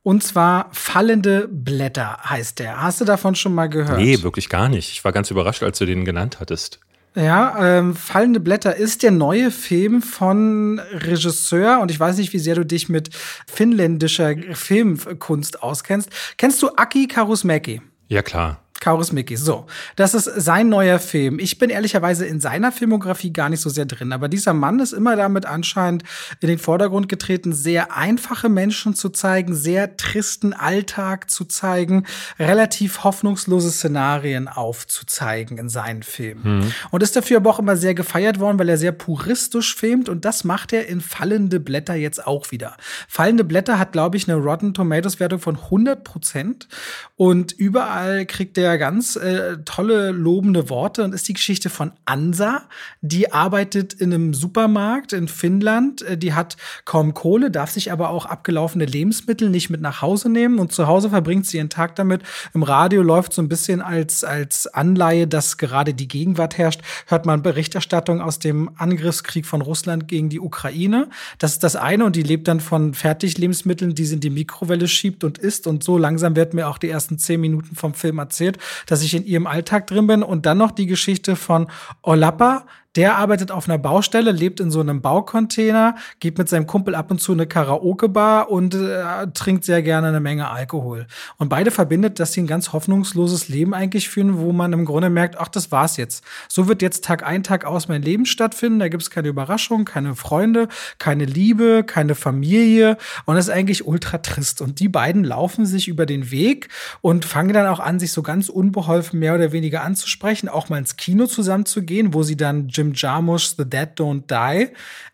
Und zwar Fallende Blätter heißt der. Hast du davon schon mal gehört? Nee, wirklich gar nicht. Ich war ganz überrascht, als du den genannt hattest. Ja, ähm, Fallende Blätter ist der neue Film von Regisseur und ich weiß nicht, wie sehr du dich mit finnländischer Filmkunst auskennst. Kennst du Aki Kaurismäki? Ja, klar. Kaurismäki, so. Das ist sein neuer Film. Ich bin ehrlicherweise in seiner Filmografie gar nicht so sehr drin, aber dieser Mann ist immer damit anscheinend in den Vordergrund getreten, sehr einfache Menschen zu zeigen, sehr tristen Alltag zu zeigen, relativ hoffnungslose Szenarien aufzuzeigen in seinen Filmen. Mhm. Und ist dafür aber auch immer sehr gefeiert worden, weil er sehr puristisch filmt und das macht er in Fallende Blätter jetzt auch wieder. Fallende Blätter hat, glaube ich, eine Rotten Tomatoes Wertung von hundert Prozent und überall kriegt der ganz äh, tolle, lobende Worte und ist die Geschichte von Ansa. Die arbeitet in einem Supermarkt in Finnland. Die hat kaum Kohle, darf sich aber auch abgelaufene Lebensmittel nicht mit nach Hause nehmen und zu Hause verbringt sie ihren Tag damit. Im Radio läuft so ein bisschen als, als Anleihe, dass gerade die Gegenwart herrscht, hört man Berichterstattung aus dem Angriffskrieg von Russland gegen die Ukraine. Das ist das eine und die lebt dann von Fertiglebensmitteln, die sie in die Mikrowelle schiebt und isst und so langsam werden mir auch die ersten zehn Minuten vom Film erzählt, dass ich in ihrem Alltag drin bin. Und dann noch die Geschichte von Olapa. Der arbeitet auf einer Baustelle, lebt in so einem Baucontainer, geht mit seinem Kumpel ab und zu in eine Karaoke-Bar und äh, trinkt sehr gerne eine Menge Alkohol. Und beide verbindet, dass sie ein ganz hoffnungsloses Leben eigentlich führen, wo man im Grunde merkt, ach, das war's jetzt. So wird jetzt Tag ein, Tag aus mein Leben stattfinden. Da gibt's keine Überraschung, keine Freunde, keine Liebe, keine Familie. Und das ist eigentlich ultra trist. Und die beiden laufen sich über den Weg und fangen dann auch an, sich so ganz unbeholfen mehr oder weniger anzusprechen, auch mal ins Kino zusammen zu gehen, wo sie dann Jim Jim Jarmusch, The Dead Don't Die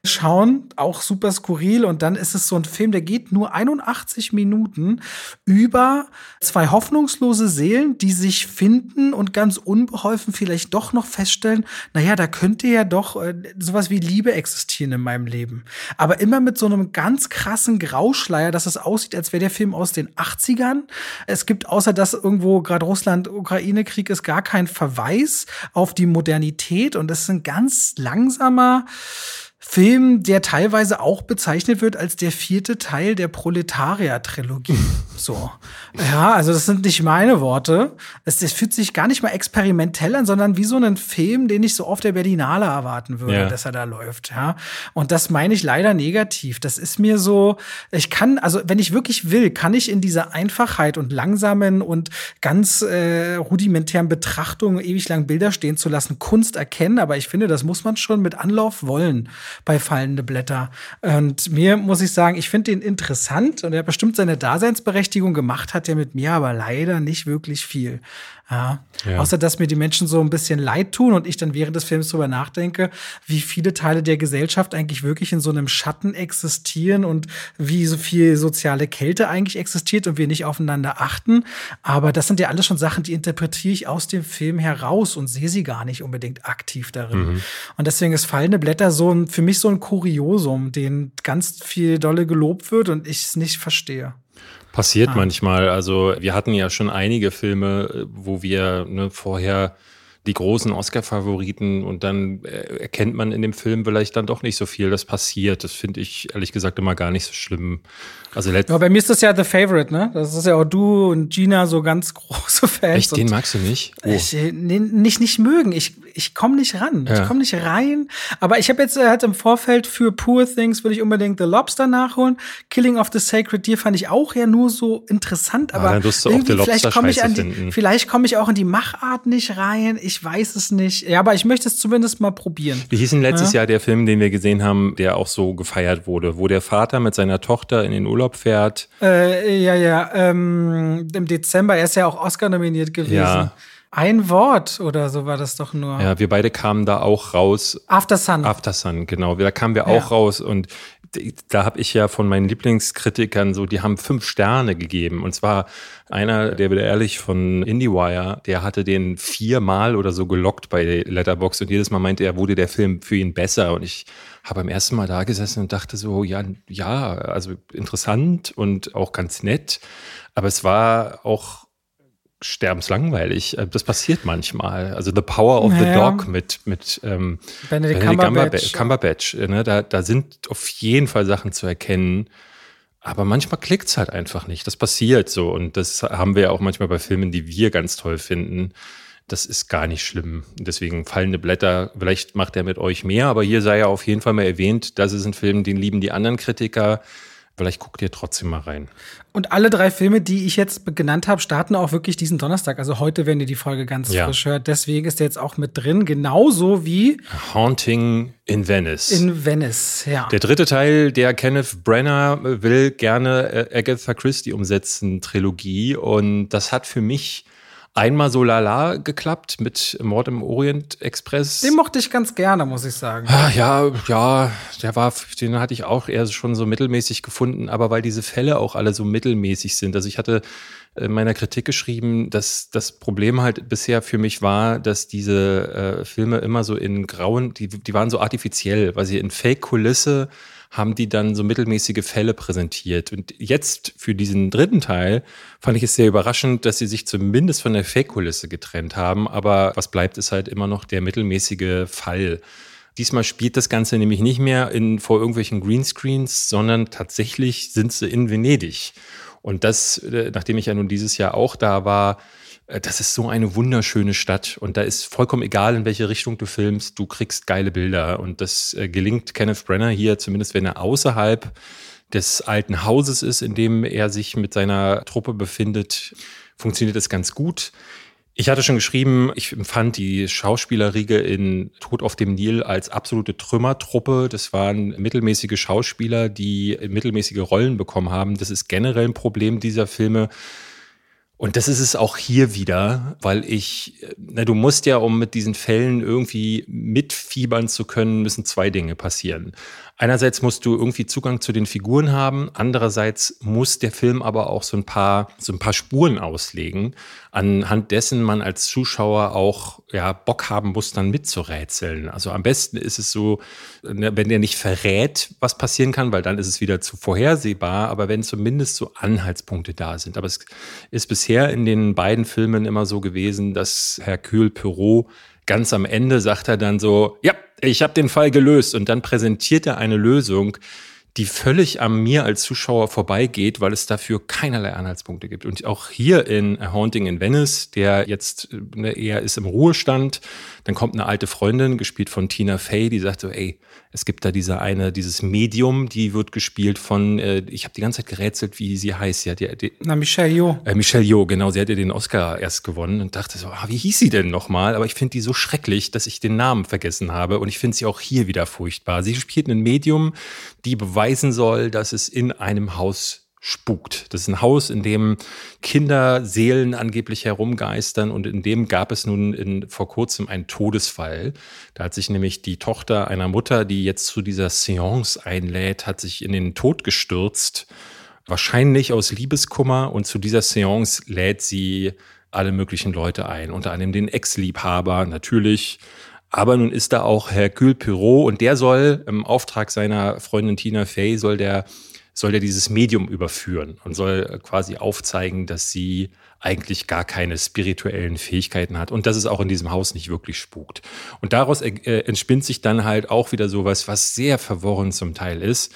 schauen, auch super skurril. Und dann ist es so ein Film, der geht nur einundachtzig Minuten über zwei hoffnungslose Seelen, die sich finden und ganz unbeholfen vielleicht doch noch feststellen, naja, da könnte ja doch äh, sowas wie Liebe existieren in meinem Leben. Aber immer mit so einem ganz krassen Grauschleier, dass es aussieht, als wäre der Film aus den achtzigern. Es gibt, außer dass irgendwo gerade Russland-Ukraine-Krieg ist, gar kein Verweis auf die Modernität. Und es ist ein ganz langsamer Film, der teilweise auch bezeichnet wird als der vierte Teil der Proletarier-Trilogie. So. Ja, also das sind nicht meine Worte. Es das fühlt sich gar nicht mal experimentell an, sondern wie so einen Film, den ich so auf der Berlinale erwarten würde, ja, dass er da läuft. Ja. Und das meine ich leider negativ. Das ist mir so, ich kann, also wenn ich wirklich will, kann ich in dieser Einfachheit und langsamen und ganz äh, rudimentären Betrachtung, ewig lang Bilder stehen zu lassen, Kunst erkennen. Aber ich finde, das muss man schon mit Anlauf wollen bei Fallende Blätter. Und mir muss ich sagen, ich finde den interessant und er bestimmt seine Daseinsberechtigung gemacht hat, ja, mit mir aber leider nicht wirklich viel. Ja. Ja. Außer, dass mir die Menschen so ein bisschen leid tun und ich dann während des Films drüber nachdenke, wie viele Teile der Gesellschaft eigentlich wirklich in so einem Schatten existieren und wie so viel soziale Kälte eigentlich existiert und wir nicht aufeinander achten. Aber das sind ja alles schon Sachen, die interpretiere ich aus dem Film heraus und sehe sie gar nicht unbedingt aktiv darin. Mhm. Und deswegen ist Fallende Blätter so ein, für mich so ein Kuriosum, den ganz viel dolle gelobt wird und ich es nicht verstehe. Passiert ah. manchmal. Also wir hatten ja schon einige Filme, wo wir ne, vorher die großen Oscar-Favoriten und dann äh, erkennt man in dem Film vielleicht dann doch nicht so viel. Das passiert. Das finde ich ehrlich gesagt immer gar nicht so schlimm. Also let- ja, bei mir ist das ja The Favorite, ne? Das ist ja auch du und Gina so ganz große Fans. Echt, den magst du nicht? Oh. Ich, n- nicht, nicht mögen. Ich, ich komme nicht ran. Ja. Ich komme nicht rein. Aber ich habe jetzt halt im Vorfeld für Poor Things würde ich unbedingt The Lobster nachholen. Killing of the Sacred Deer fand ich auch ja nur so interessant. Aber ah, dann wirst du auch The Lobster scheiße finden. Vielleicht komme ich auch in die Machart nicht rein. Ich Ich weiß es nicht. Ja, aber ich möchte es zumindest mal probieren. Wie hieß denn letztes ja? Jahr der Film, den wir gesehen haben, der auch so gefeiert wurde, wo der Vater mit seiner Tochter in den Urlaub fährt? Äh, ja, ja. Ähm, im Dezember, er ist ja auch Oscar nominiert gewesen. Ja. Ein Wort oder so war das doch nur. Ja, wir beide kamen da auch raus. After Sun. After Sun, genau. Da kamen wir auch ja. raus und da habe ich ja von meinen Lieblingskritikern so, die haben fünf Sterne gegeben. Und zwar einer, der wieder ehrlich von IndieWire, der hatte den viermal oder so gelockt bei Letterboxd und jedes Mal meinte er, wurde der Film für ihn besser. Und ich habe beim ersten Mal da gesessen und dachte so, ja, ja, also interessant und auch ganz nett. Aber es war auch sterbenslangweilig. Das passiert manchmal. Also The Power of naja. the Dog mit, mit ähm, Benedict, Benedict Cumberbatch. Cumberbatch ne? da, da sind auf jeden Fall Sachen zu erkennen. Aber manchmal klickt es halt einfach nicht. Das passiert so. Und das haben wir ja auch manchmal bei Filmen, die wir ganz toll finden. Das ist gar nicht schlimm. Deswegen Fallende Blätter. Vielleicht macht er mit euch mehr. Aber hier sei ja auf jeden Fall mal erwähnt, das ist ein Film, den lieben die anderen Kritiker. Vielleicht guckt ihr trotzdem mal rein. Und alle drei Filme, die ich jetzt genannt habe, starten auch wirklich diesen Donnerstag. Also heute, wenn ihr die Folge ganz ja. frisch hört. Deswegen ist der jetzt auch mit drin. Genauso wie Haunting in Venice. In Venice, ja. Der dritte Teil, der Kenneth Branagh will gerne Agatha Christie umsetzen, Trilogie. Und das hat für mich einmal so lala geklappt mit Mord im Orient Express. Den mochte ich ganz gerne, muss ich sagen. Ja, ja, der war, den hatte ich auch eher schon so mittelmäßig gefunden, aber weil diese Fälle auch alle so mittelmäßig sind. Also ich hatte in meiner Kritik geschrieben, dass das Problem halt bisher für mich war, dass diese äh, Filme immer so in grauen, die, die waren so artifiziell, weil sie in Fake-Kulisse haben die dann so mittelmäßige Fälle präsentiert. Und jetzt für diesen dritten Teil fand ich es sehr überraschend, dass sie sich zumindest von der Fake-Kulisse getrennt haben. Aber was bleibt, ist halt immer noch der mittelmäßige Fall. Diesmal spielt das Ganze nämlich nicht mehr in, vor irgendwelchen Greenscreens, sondern tatsächlich sind sie in Venedig. Und das, nachdem ich ja nun dieses Jahr auch da war, das ist so eine wunderschöne Stadt und da ist vollkommen egal, in welche Richtung du filmst, du kriegst geile Bilder und das gelingt Kenneth Branagh hier, zumindest wenn er außerhalb des alten Hauses ist, in dem er sich mit seiner Truppe befindet, funktioniert das ganz gut. Ich hatte schon geschrieben, ich empfand die Schauspielerriege in Tod auf dem Nil als absolute Trümmertruppe. Das waren mittelmäßige Schauspieler, die mittelmäßige Rollen bekommen haben. Das ist generell ein Problem dieser Filme. Und das ist es auch hier wieder, weil ich, na, du musst ja, um mit diesen Fällen irgendwie mitfiebern zu können, müssen zwei Dinge passieren. Einerseits musst du irgendwie Zugang zu den Figuren haben, andererseits muss der Film aber auch so ein paar, so ein paar Spuren auslegen, anhand dessen man als Zuschauer auch ja, Bock haben muss, dann mitzurätseln. Also am besten ist es so, wenn der nicht verrät, was passieren kann, weil dann ist es wieder zu vorhersehbar, aber wenn zumindest so Anhaltspunkte da sind. Aber es ist bisher in den beiden Filmen immer so gewesen, dass Hercule Poirot ganz am Ende sagt er dann so, ja, ich habe den Fall gelöst. Und dann präsentiert er eine Lösung, die völlig an mir als Zuschauer vorbeigeht, weil es dafür keinerlei Anhaltspunkte gibt. Und auch hier in A Haunting in Venice, der jetzt, ne, er ist im Ruhestand, dann kommt eine alte Freundin, gespielt von Tina Fey, die sagt so, ey, es gibt da diese eine, dieses Medium, die wird gespielt von, äh, ich habe die ganze Zeit gerätselt, wie sie heißt. Sie hat ja, die, Na, Michelle Yeoh. Äh, Michelle Yeoh, genau, sie hat ja den Oscar erst gewonnen und dachte so, ah, wie hieß sie denn nochmal? Aber ich finde die so schrecklich, dass ich den Namen vergessen habe und ich finde sie auch hier wieder furchtbar. Sie spielt ein Medium, die beweist, weisen soll, dass es in einem Haus spukt. Das ist ein Haus, in dem Kinderseelen angeblich herumgeistern und in dem gab es nun in, vor kurzem einen Todesfall. Da hat sich nämlich die Tochter einer Mutter, die jetzt zu dieser Seance einlädt, hat sich in den Tod gestürzt, wahrscheinlich aus Liebeskummer und zu dieser Seance lädt sie alle möglichen Leute ein, unter anderem den Ex-Liebhaber natürlich. Aber nun ist da auch Hercule Poirot und der soll im Auftrag seiner Freundin Tina Fey, soll der, soll der dieses Medium überführen und soll quasi aufzeigen, dass sie eigentlich gar keine spirituellen Fähigkeiten hat und dass es auch in diesem Haus nicht wirklich spukt. Und daraus entspinnt sich dann halt auch wieder sowas, was sehr verworren zum Teil ist.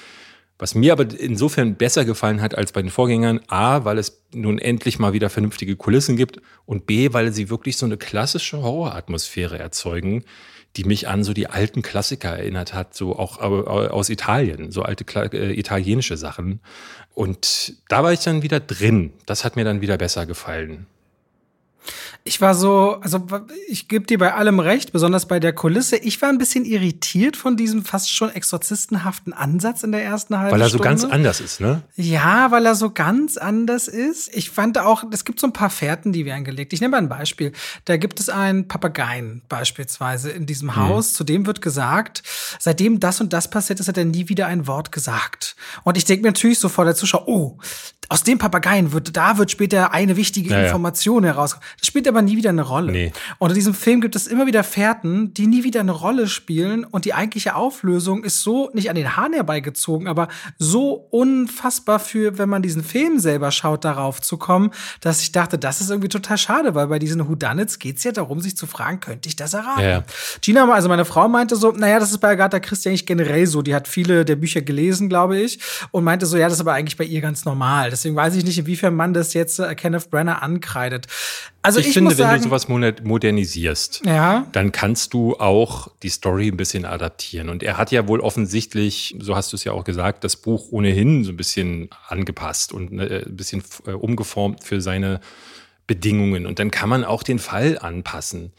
Was mir aber insofern besser gefallen hat als bei den Vorgängern, A, weil es nun endlich mal wieder vernünftige Kulissen gibt und B, weil sie wirklich so eine klassische Horroratmosphäre erzeugen, die mich an so die alten Klassiker erinnert hat, so auch aus Italien, so alte äh, italienische Sachen. Und da war ich dann wieder drin. Das hat mir dann wieder besser gefallen. Ich war so, also ich gebe dir bei allem recht, besonders bei der Kulisse. Ich war ein bisschen irritiert von diesem fast schon exorzistenhaften Ansatz in der ersten halben Stunde. Weil er so ganz anders ist, ne? Ja, weil er so ganz anders ist. Ich fand auch, es gibt so ein paar Fährten, die werden gelegt. Ich nehme mal ein Beispiel. Da gibt es einen Papageien beispielsweise in diesem hm. Haus. Zu dem wird gesagt, seitdem das und das passiert ist, hat er nie wieder ein Wort gesagt. Und ich denke mir natürlich so vor der Zuschauer, oh, aus dem Papageien wird, da wird später eine wichtige ja, Information ja. herauskommen. Das spielt aber nie wieder eine Rolle. Nee. Und in diesem Film gibt es immer wieder Fährten, die nie wieder eine Rolle spielen und die eigentliche Auflösung ist so, nicht an den Haaren herbeigezogen, aber so unfassbar für, wenn man diesen Film selber schaut, darauf zu kommen, dass ich dachte, das ist irgendwie total schade, weil bei diesen Whodunits geht's ja darum, sich zu fragen, könnte ich das erraten? Ja. Gina, also meine Frau, meinte so, naja, das ist bei Agatha Christie eigentlich generell so, die hat viele der Bücher gelesen, glaube ich, und meinte so, ja, das ist aber eigentlich bei ihr ganz normal. Deswegen weiß ich nicht, inwiefern man das jetzt Kenneth Branagh ankreidet. Also ich, ich finde, muss sagen, wenn du sowas modernisierst, ja. dann kannst du auch die Story ein bisschen adaptieren. Und er hat ja wohl offensichtlich, so hast du es ja auch gesagt, das Buch ohnehin so ein bisschen angepasst und ein bisschen umgeformt für seine Bedingungen. Und dann kann man auch den Fall anpassen.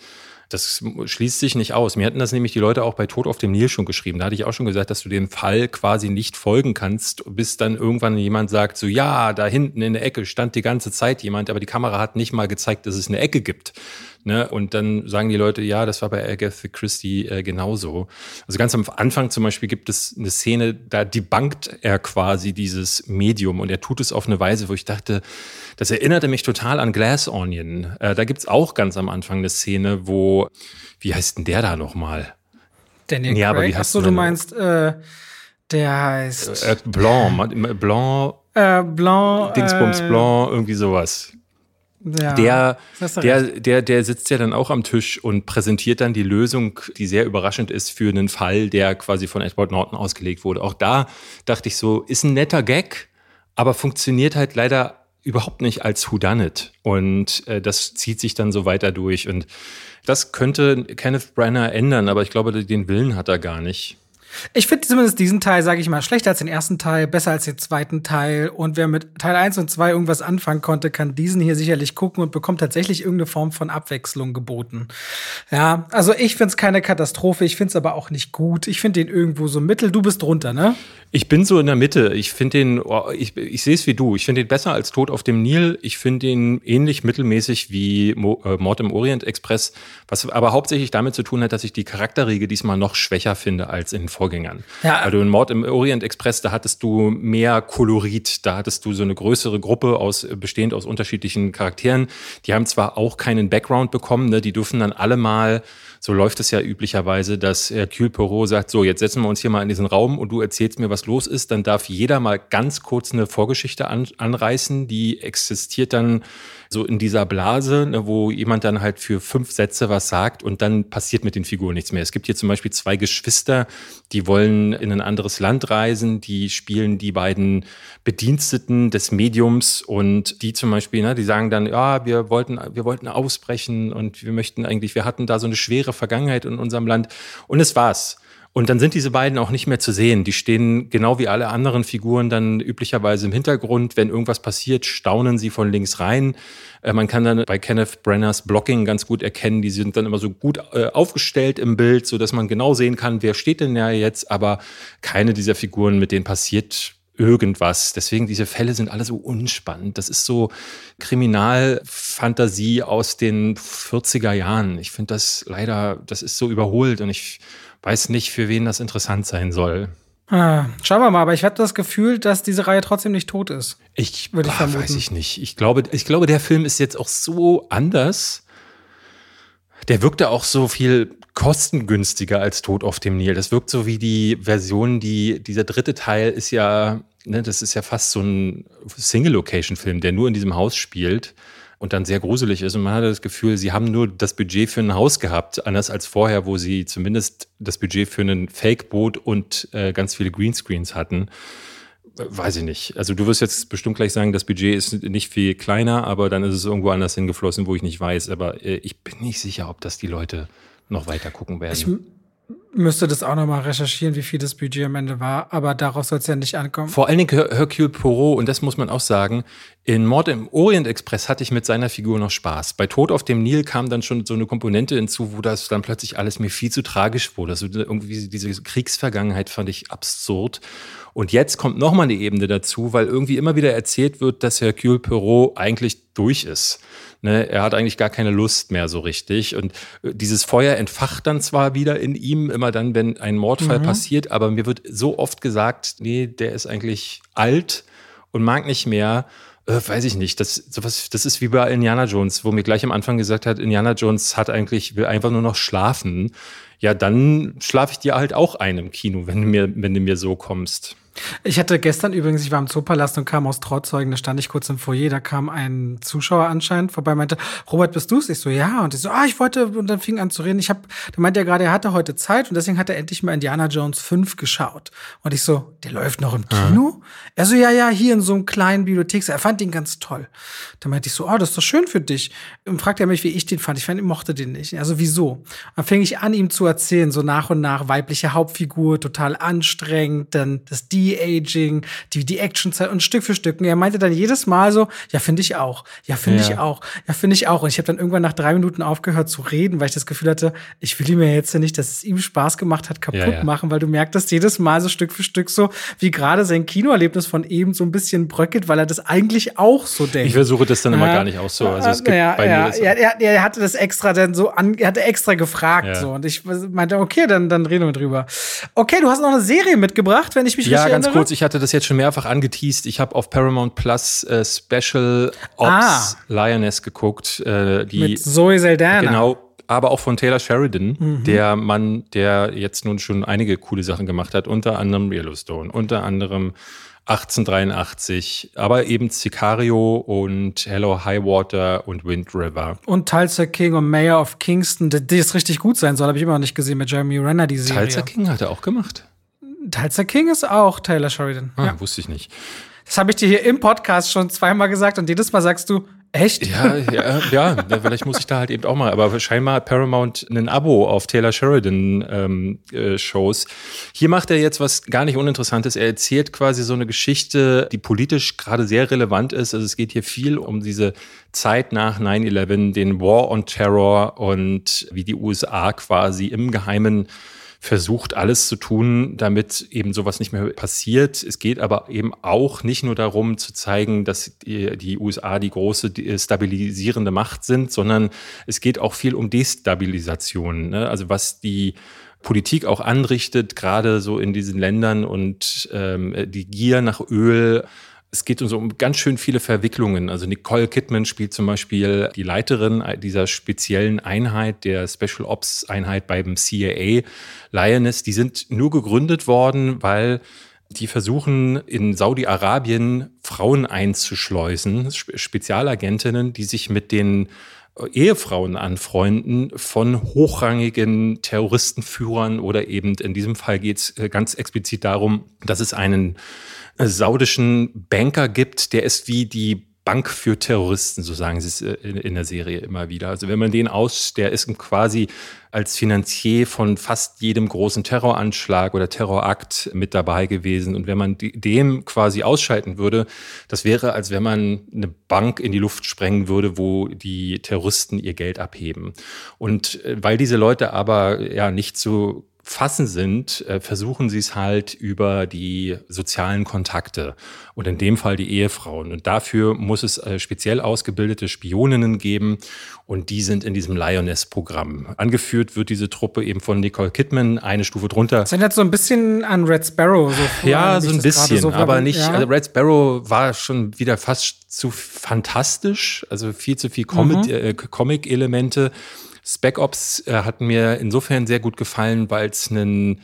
Das schließt sich nicht aus. Mir hatten das nämlich die Leute auch bei Tod auf dem Nil schon geschrieben. Da hatte ich auch schon gesagt, dass du dem Fall quasi nicht folgen kannst, bis dann irgendwann jemand sagt, so ja, da hinten in der Ecke stand die ganze Zeit jemand, aber die Kamera hat nicht mal gezeigt, dass es eine Ecke gibt. Ne? Und dann sagen die Leute, ja, das war bei Agatha Christie äh, genauso. Also ganz am Anfang zum Beispiel gibt es eine Szene, da debunkt er quasi dieses Medium und er tut es auf eine Weise, wo ich dachte, das erinnerte mich total an Glass Onion. Äh, da gibt's auch ganz am Anfang eine Szene, wo, wie heißt denn der da nochmal? Daniel ja, Craig? Aber wie heißt Achso, du meinst, äh, der heißt... Äh, Blanc, Blanc... Äh, Blanc... Dingsbums äh, Blanc, irgendwie sowas. Ja, der, der, der, der sitzt ja dann auch am Tisch und präsentiert dann die Lösung, die sehr überraschend ist für einen Fall, der quasi von Edward Norton ausgelegt wurde. Auch da dachte ich so, ist ein netter Gag, aber funktioniert halt leider überhaupt nicht als Whodunit. Und äh, das zieht sich dann so weiter durch. Und das könnte Kenneth Branagh ändern, aber ich glaube, den Willen hat er gar nicht. Ich finde zumindest diesen Teil, sage ich mal, schlechter als den ersten Teil, besser als den zweiten Teil. Und wer mit Teil eins und zwei irgendwas anfangen konnte, kann diesen hier sicherlich gucken und bekommt tatsächlich irgendeine Form von Abwechslung geboten. Ja, also ich finde es keine Katastrophe, ich finde es aber auch nicht gut. Ich finde den irgendwo so mittel. Du bist drunter, ne? Ich bin so in der Mitte. Ich finde den, oh, ich, ich sehe es wie du. Ich finde den besser als Tod auf dem Nil. Ich finde den ähnlich mittelmäßig wie Mo- äh, Mord im Orient Express, was aber hauptsächlich damit zu tun hat, dass ich die Charakterriege diesmal noch schwächer finde als in Vorgängern. Ja. Also in Mord im Orient Express, da hattest du mehr Kolorit, da hattest du so eine größere Gruppe aus, bestehend aus unterschiedlichen Charakteren. Die haben zwar auch keinen Background bekommen, ne? Die dürfen dann alle mal, so läuft es ja üblicherweise, dass Hercule Poirot sagt, so, jetzt setzen wir uns hier mal in diesen Raum und du erzählst mir, was los ist. Dann darf jeder mal ganz kurz eine Vorgeschichte an, anreißen, die existiert dann so in dieser Blase, ne, wo jemand dann halt für fünf Sätze was sagt und dann passiert mit den Figuren nichts mehr. Es gibt hier zum Beispiel zwei Geschwister, die wollen in ein anderes Land reisen, die spielen die beiden Bediensteten des Mediums und die zum Beispiel, ne, die sagen dann, ja, wir wollten, wir wollten ausbrechen und wir möchten eigentlich, wir hatten da so eine schwere Vergangenheit in unserem Land und es war's. Und dann sind diese beiden auch nicht mehr zu sehen. Die stehen genau wie alle anderen Figuren dann üblicherweise im Hintergrund. Wenn irgendwas passiert, staunen sie von links rein. Äh, man kann dann bei Kenneth Branaghs Blocking ganz gut erkennen, die sind dann immer so gut äh, aufgestellt im Bild, sodass man genau sehen kann, wer steht denn da jetzt. Aber keine dieser Figuren, mit denen passiert irgendwas. Deswegen, diese Fälle sind alle so unspannend. Das ist so Kriminalfantasie aus den vierziger Jahren. Ich finde das leider, das ist so überholt und ich weiß nicht, für wen das interessant sein soll. Ah, schauen wir mal, aber ich habe das Gefühl, dass diese Reihe trotzdem nicht tot ist. Ich, würde ich ach, vermuten. Weiß ich nicht. Ich glaube, ich glaube, der Film ist jetzt auch so anders. Der wirkte auch so viel kostengünstiger als Tod auf dem Nil. Das wirkt so wie die Version, die dieser dritte Teil ist ja, ne, das ist ja fast so ein Single-Location-Film, der nur in diesem Haus spielt und dann sehr gruselig ist. Und man hatte das Gefühl, sie haben nur das Budget für ein Haus gehabt, anders als vorher, wo sie zumindest das Budget für ein Fake-Boot und äh, ganz viele Greenscreens hatten. Weiß ich nicht. Also du wirst jetzt bestimmt gleich sagen, das Budget ist nicht viel kleiner, aber dann ist es irgendwo anders hingeflossen, wo ich nicht weiß. Aber äh, ich bin nicht sicher, ob das die Leute noch weiter gucken werden. Ich m- müsste das auch nochmal recherchieren, wie viel das Budget am Ende war. Aber darauf soll es ja nicht ankommen. Vor allen Dingen Her- Hercule Poirot, und das muss man auch sagen, in Mord im Orient Express hatte ich mit seiner Figur noch Spaß. Bei Tod auf dem Nil kam dann schon so eine Komponente hinzu, wo das dann plötzlich alles mir viel zu tragisch wurde. Also irgendwie diese Kriegsvergangenheit fand ich absurd. Und jetzt kommt nochmal eine Ebene dazu, weil irgendwie immer wieder erzählt wird, dass Hercule Poirot eigentlich durch ist. Ne? Er hat eigentlich gar keine Lust mehr so richtig. Und dieses Feuer entfacht dann zwar wieder in ihm, immer dann, wenn ein Mordfall mhm. passiert, aber mir wird so oft gesagt, nee, der ist eigentlich alt und mag nicht mehr. Äh, weiß ich nicht. Das, sowas, das ist wie bei Indiana Jones, wo mir gleich am Anfang gesagt hat, Indiana Jones hat eigentlich, will einfach nur noch schlafen. Ja, dann schlafe ich dir halt auch ein im Kino, wenn du mir, wenn du mir so kommst. Ich hatte gestern übrigens, ich war im Zoopalast und kam aus Trauzeugen, da stand ich kurz im Foyer, da kam ein Zuschauer anscheinend vorbei, meinte, Robert, bist du's? Ich so, ja. Und ich so, ah, ich wollte, und dann fing an zu reden. Ich hab, da meinte er gerade, er hatte heute Zeit und deswegen hat er endlich mal Indiana Jones fünf geschaut. Und ich so, der läuft noch im Kino? Ja. Er so, ja, ja, hier in so einem kleinen Bibliothek. Er fand den ganz toll. Dann meinte ich so, oh, das ist doch schön für dich. Und fragte er mich, wie ich den fand. Ich fand, ich mochte den nicht. Also, wieso? Dann fing ich an, ihm zu erzählen, so nach und nach, weibliche Hauptfigur, total anstrengend, dann das die Aging, die, die Actionzeit und Stück für Stück. Und er meinte dann jedes Mal so, ja, finde ich auch, ja, finde ja. ich auch, ja, finde ich auch. Und ich habe dann irgendwann nach drei Minuten aufgehört zu reden, weil ich das Gefühl hatte, ich will ihm ja jetzt ja nicht, dass es ihm Spaß gemacht hat, kaputt ja, ja. machen, weil du merktest jedes Mal so Stück für Stück so, wie gerade sein Kinoerlebnis von eben so ein bisschen bröckelt, weil er das eigentlich auch so denkt. Ich versuche das dann immer äh, gar nicht auch so. Also es gibt ja, bei ja, mir das ja, er, er hatte das extra dann so, an, er hatte extra gefragt ja. so. Und ich meinte, okay, dann, dann reden wir drüber. Okay, du hast noch eine Serie mitgebracht, wenn ich mich ja, richtig ganz kurz, ich hatte das jetzt schon mehrfach angeteased. Ich habe auf Paramount Plus äh, Special Ops ah. Lioness geguckt. Äh, die, Mit Zoe Saldana. Genau, aber auch von Taylor Sheridan, mhm. der Mann, der jetzt nun schon einige coole Sachen gemacht hat. Unter anderem Yellowstone, unter anderem achtzehnhundertdreiundachtzig, aber eben Sicario und Hello, High Water und Wind River. Und Tulsa King und Mayor of Kingston, die es richtig gut sein soll, habe ich immer noch nicht gesehen, mit Jeremy Renner, die Serie. Tulsa King hat er auch gemacht. Tulsa King ist auch Taylor Sheridan. Ah, ja. Wusste ich nicht. Das habe ich dir hier im Podcast schon zweimal gesagt und jedes Mal sagst du, Echt? Ja, ja, ja, vielleicht muss ich da halt eben auch mal, aber scheinbar hat Paramount ein Abo auf Taylor Sheridan ähm, äh, Shows. Hier macht er jetzt was gar nicht Uninteressantes. Er erzählt quasi so eine Geschichte, die politisch gerade sehr relevant ist. Also es geht hier viel um diese Zeit nach nine eleven, den War on Terror und wie die U S A quasi im Geheimen versucht, alles zu tun, damit eben sowas nicht mehr passiert. Es geht aber eben auch nicht nur darum, zu zeigen, dass die, die U S A die große stabilisierende Macht sind, sondern es geht auch viel um Destabilisation, ne? Also was die Politik auch anrichtet, gerade so in diesen Ländern und ähm, die Gier nach Öl. Es geht um so um ganz schön viele Verwicklungen. Also Nicole Kidman spielt zum Beispiel die Leiterin dieser speziellen Einheit, der Special Ops Einheit beim C I A, Lioness. Die sind nur gegründet worden, weil die versuchen, in Saudi-Arabien Frauen einzuschleusen, Spezialagentinnen, die sich mit den Ehefrauen anfreunden von hochrangigen Terroristenführern oder eben in diesem Fall geht es ganz explizit darum, dass es einen saudischen Banker gibt, der ist wie die Bank für Terroristen, so sagen sie es in der Serie immer wieder. Also wenn man den aus, der ist quasi als Finanzier von fast jedem großen Terroranschlag oder Terrorakt mit dabei gewesen. Und wenn man dem quasi ausschalten würde, das wäre, als wenn man eine Bank in die Luft sprengen würde, wo die Terroristen ihr Geld abheben. Und weil diese Leute aber ja nicht so fassen sind, versuchen sie es halt über die sozialen Kontakte und in dem Fall die Ehefrauen. Und dafür muss es speziell ausgebildete Spioninnen geben und die sind in diesem Lioness-Programm. Angeführt wird diese Truppe eben von Nicole Kidman, eine Stufe drunter. Das erinnert so ein bisschen an Red Sparrow. So ja, so ein bisschen, so aber nicht, ja. Also Red Sparrow war schon wieder fast zu fantastisch, also viel zu viel Comic, mhm. äh, Comic-Elemente. Spec Ops äh, hat mir insofern sehr gut gefallen, weil es ein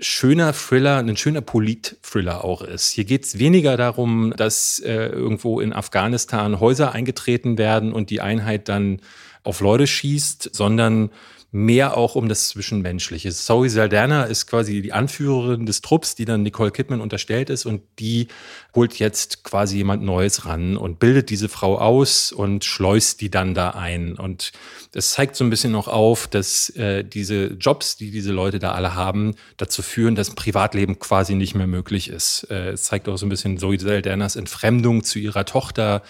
schöner Thriller, ein schöner Polit-Thriller auch ist. Hier geht es weniger darum, dass äh, irgendwo in Afghanistan Häuser eingetreten werden und die Einheit dann auf Leute schießt, sondern mehr auch um das Zwischenmenschliche. Zoe Saldana ist quasi die Anführerin des Trupps, die dann Nicole Kidman unterstellt ist und die holt jetzt quasi jemand Neues ran und bildet diese Frau aus und schleust die dann da ein. Und das zeigt so ein bisschen noch auf, dass äh, diese Jobs, die diese Leute da alle haben, dazu führen, dass Privatleben quasi nicht mehr möglich ist. Äh, es zeigt auch so ein bisschen Zoe Saldanas Entfremdung zu ihrer Tochter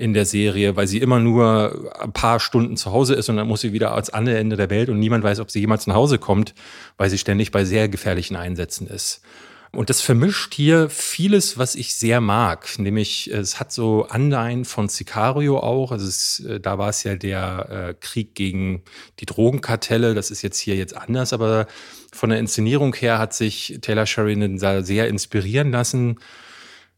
in der Serie, weil sie immer nur ein paar Stunden zu Hause ist und dann muss sie wieder ans andere Ende der Welt und niemand weiß, ob sie jemals nach Hause kommt, weil sie ständig bei sehr gefährlichen Einsätzen ist. Und das vermischt hier vieles, was ich sehr mag, nämlich es hat so Anleihen von Sicario auch, also es, da war es ja der äh, Krieg gegen die Drogenkartelle, das ist jetzt hier jetzt anders, aber von der Inszenierung her hat sich Taylor Sheridan sehr inspirieren lassen.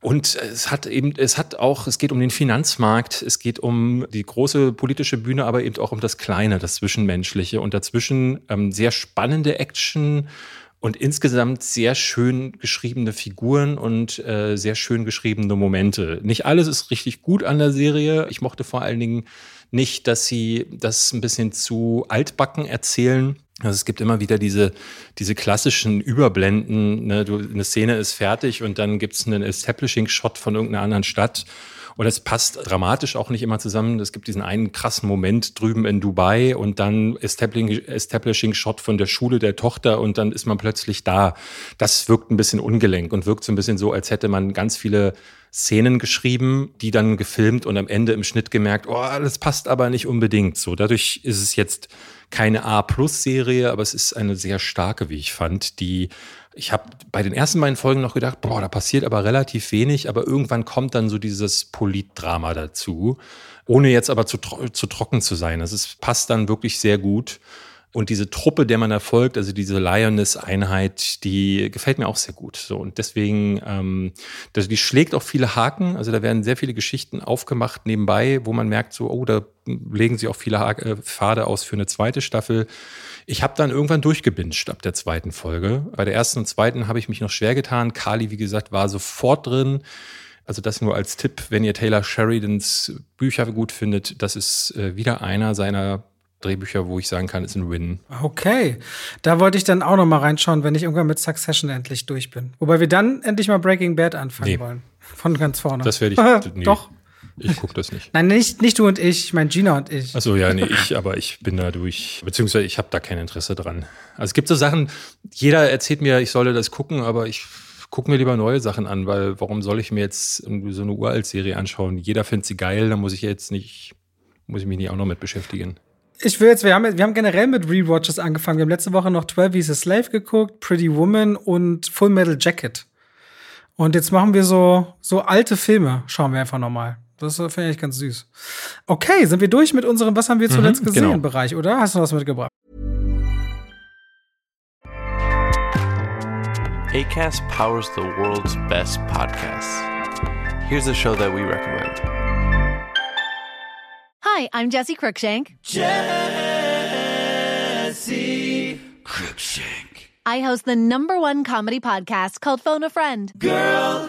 Und es hat eben, es hat auch, es geht um den Finanzmarkt, es geht um die große politische Bühne, aber eben auch um das Kleine, das Zwischenmenschliche und dazwischen ähm, sehr spannende Action und insgesamt sehr schön geschriebene Figuren und äh, sehr schön geschriebene Momente. Nicht alles ist richtig gut an der Serie. Ich mochte vor allen Dingen nicht, dass sie das ein bisschen zu altbacken erzählen. Also es gibt immer wieder diese, diese klassischen Überblenden, ne? Du, eine Szene ist fertig und dann gibt's einen Establishing-Shot von irgendeiner anderen Stadt. Und das passt dramatisch auch nicht immer zusammen. Es gibt diesen einen krassen Moment drüben in Dubai und dann Establishing-Shot von der Schule der Tochter und dann ist man plötzlich da. Das wirkt ein bisschen ungelenk und wirkt so ein bisschen so, als hätte man ganz viele Szenen geschrieben, die dann gefilmt und am Ende im Schnitt gemerkt, oh, das passt aber nicht unbedingt so. Dadurch ist es jetzt keine A-Plus-Serie, aber es ist eine sehr starke, wie ich fand, die ich habe bei den ersten beiden Folgen noch gedacht, boah, da passiert aber relativ wenig, aber irgendwann kommt dann so dieses Politdrama dazu, ohne jetzt aber zu, tro- zu trocken zu sein. Also es passt dann wirklich sehr gut. Und diese Truppe, der man da folgt, also diese Lioness-Einheit, die gefällt mir auch sehr gut. So, und deswegen, ähm, das, die schlägt auch viele Haken. Also da werden sehr viele Geschichten aufgemacht nebenbei, wo man merkt so, oh, da legen sie auch viele ha- äh, Pfade aus für eine zweite Staffel. Ich habe dann irgendwann durchgebinscht ab der zweiten Folge. Bei der ersten und zweiten habe ich mich noch schwer getan. Carly, wie gesagt, war sofort drin. Also das nur als Tipp, wenn ihr Taylor Sheridans Bücher gut findet, das ist äh, wieder einer seiner Drehbücher, wo ich sagen kann, ist ein Win. Okay, da wollte ich dann auch noch mal reinschauen, wenn ich irgendwann mit Succession endlich durch bin. Wobei wir dann endlich mal Breaking Bad anfangen nee. wollen. Von ganz vorne. Das werde ich... Nee. Doch, Ich gucke das nicht. Nein, nicht, nicht du und ich, ich meine Gina und ich. Achso, ja, nee, ich, aber ich bin da durch, beziehungsweise ich habe da kein Interesse dran. Also es gibt so Sachen, jeder erzählt mir, ich solle das gucken, aber ich gucke mir lieber neue Sachen an, weil warum soll ich mir jetzt irgendwie so eine Uralt-Serie anschauen? Jeder findet sie geil, da muss ich jetzt nicht, muss ich mich nicht auch noch mit beschäftigen. Ich will jetzt, wir haben, wir haben generell mit Rewatches angefangen. Wir haben letzte Woche noch twelve Years a Slave geguckt, Pretty Woman und Full Metal Jacket. Und jetzt machen wir so, so alte Filme, schauen wir einfach nochmal. Das finde ich ganz süß. Okay, sind wir durch mit unserem, was haben wir zuletzt mhm, gesehen, genau. Bereich, oder? Hast du was mitgebracht? Acast powers the world's best podcasts. Here's a show that we recommend. Hi, I'm Jessie Cruikshank. Jessie Cruikshank. I host the number one comedy podcast called Phone a Friend. Girl,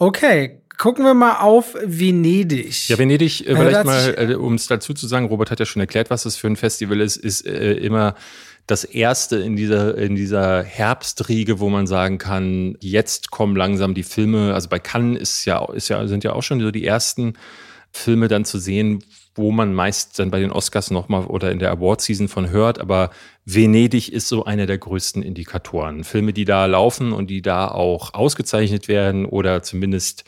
Okay, gucken wir mal auf Venedig. Ja, Venedig, äh, vielleicht äh, mal, äh, um es dazu zu sagen, Robert hat ja schon erklärt, was das für ein Festival ist, ist äh, immer das erste in dieser, in dieser Herbstriege, wo man sagen kann, jetzt kommen langsam die Filme, also bei Cannes ist ja, ist ja, sind ja auch schon so die ersten Filme dann zu sehen, wo man meist dann bei den Oscars nochmal oder in der Award-Season von hört, aber Venedig ist so einer der größten Indikatoren. Filme, die da laufen und die da auch ausgezeichnet werden oder zumindest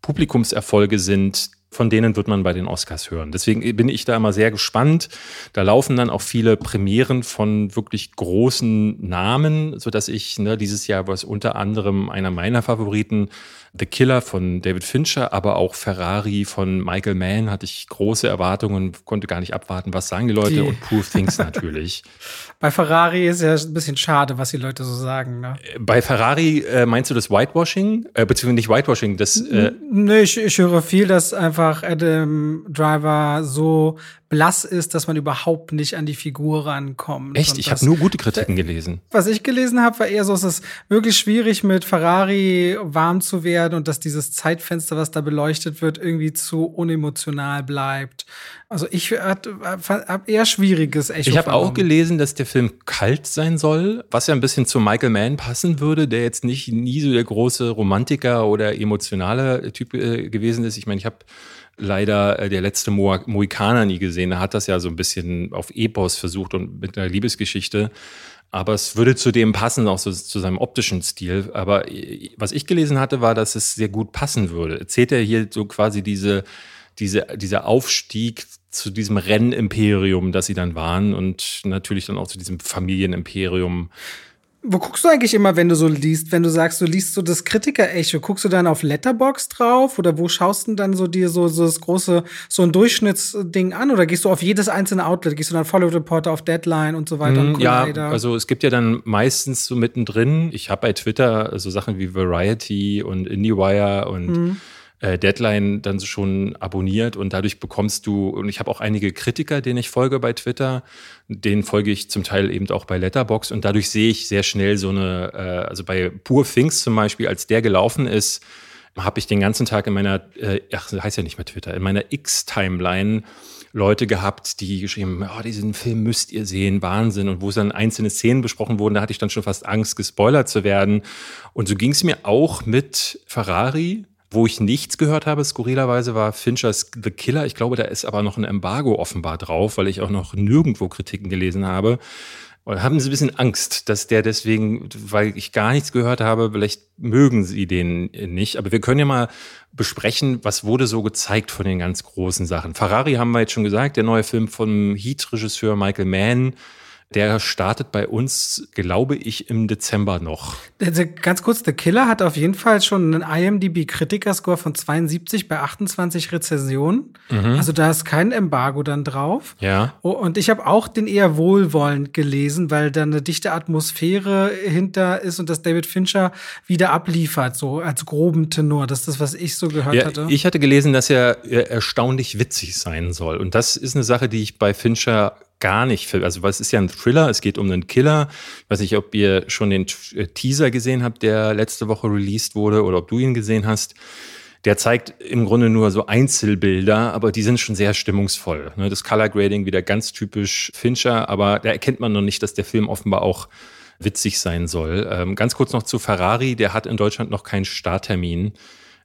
Publikumserfolge sind, von denen wird man bei den Oscars hören. Deswegen bin ich da immer sehr gespannt. Da laufen dann auch viele Premieren von wirklich großen Namen, sodass ich ne, dieses Jahr was unter anderem einer meiner Favoriten, The Killer von David Fincher, aber auch Ferrari von Michael Mann, hatte ich große Erwartungen, konnte gar nicht abwarten, was sagen die Leute die. Und Poor Things natürlich. Bei Ferrari ist ja ein bisschen schade, was die Leute so sagen. Ne? Bei Ferrari äh, meinst du das Whitewashing? Äh, beziehungsweise nicht Whitewashing, das... Äh Nö, ich, ich höre viel, dass einfach Adam Driver so blass ist, dass man überhaupt nicht an die Figur rankommt. Echt? Und ich habe nur gute Kritiken gelesen. Was ich gelesen habe, war eher so, es ist wirklich schwierig, mit Ferrari warm zu werden, und dass dieses Zeitfenster, was da beleuchtet wird, irgendwie zu unemotional bleibt. Also ich habe eher schwieriges Echo. Ich habe auch gelesen, dass der Film kalt sein soll, was ja ein bisschen zu Michael Mann passen würde, der jetzt nicht nie so der große Romantiker oder emotionale Typ äh, gewesen ist. Ich meine, ich habe leider äh, der letzte Mo- Mohikaner nie gesehen. Er hat das ja so ein bisschen auf Epos versucht und mit einer Liebesgeschichte. Aber es würde zu dem passen, auch so zu seinem optischen Stil. Aber was ich gelesen hatte, war, dass es sehr gut passen würde. Erzählt er hier so quasi diese, diese, dieser Aufstieg zu diesem Rennimperium, das sie dann waren und natürlich dann auch zu diesem Familienimperium. Wo guckst du eigentlich immer, wenn du so liest? Wenn du sagst, du liest so das Kritiker-Echo, guckst du dann auf Letterboxd drauf? Oder wo schaust du dann so dir so, so das große, so ein Durchschnittsding an? Oder gehst du auf jedes einzelne Outlet? Gehst du dann Follow Reporter auf Deadline und so weiter? Mm, und ja, also es gibt ja dann meistens so mittendrin, ich habe bei Twitter so Sachen wie Variety und IndieWire und mm. Deadline dann schon abonniert und dadurch bekommst du, und ich habe auch einige Kritiker, denen ich folge bei Twitter, denen folge ich zum Teil eben auch bei Letterboxd und dadurch sehe ich sehr schnell so eine, also bei Poor Things zum Beispiel, als der gelaufen ist, habe ich den ganzen Tag in meiner, ach, heißt ja nicht mehr Twitter, in meiner X-Timeline Leute gehabt, die geschrieben haben, oh, diesen Film müsst ihr sehen, Wahnsinn. Und wo es dann einzelne Szenen besprochen wurden, da hatte ich dann schon fast Angst, gespoilert zu werden. Und so ging es mir auch mit Ferrari. Wo ich nichts gehört habe, skurrilerweise, war Finchers The Killer. Ich glaube, da ist aber noch ein Embargo offenbar drauf, weil ich auch noch nirgendwo Kritiken gelesen habe. Und haben sie ein bisschen Angst, dass der deswegen, weil ich gar nichts gehört habe, vielleicht mögen sie den nicht. Aber wir können ja mal besprechen, was wurde so gezeigt von den ganz großen Sachen. Ferrari haben wir jetzt schon gesagt, der neue Film vom Heat-Regisseur Michael Mann. Der startet bei uns, glaube ich, im Dezember noch. Also ganz kurz, The Killer hat auf jeden Fall schon einen I M D B-Kritiker-Score von zweiundsiebzig bei achtundzwanzig Rezensionen. Mhm. Also da ist kein Embargo dann drauf. Ja. Und ich habe auch den eher wohlwollend gelesen, weil da eine dichte Atmosphäre hinter ist und dass David Fincher wieder abliefert, so als groben Tenor. Das ist das, was ich so gehört ja, hatte. Ich hatte gelesen, dass er erstaunlich witzig sein soll. Und das ist eine Sache, die ich bei Fincher gar nicht, also weil es ist ja ein Thriller, es geht um einen Killer. Ich weiß nicht, ob ihr schon den Teaser gesehen habt, der letzte Woche released wurde, oder ob du ihn gesehen hast. Der zeigt im Grunde nur so Einzelbilder, aber die sind schon sehr stimmungsvoll. Das Colorgrading wieder ganz typisch Fincher, aber da erkennt man noch nicht, dass der Film offenbar auch witzig sein soll. Ganz kurz noch zu Ferrari, der hat in Deutschland noch keinen Starttermin.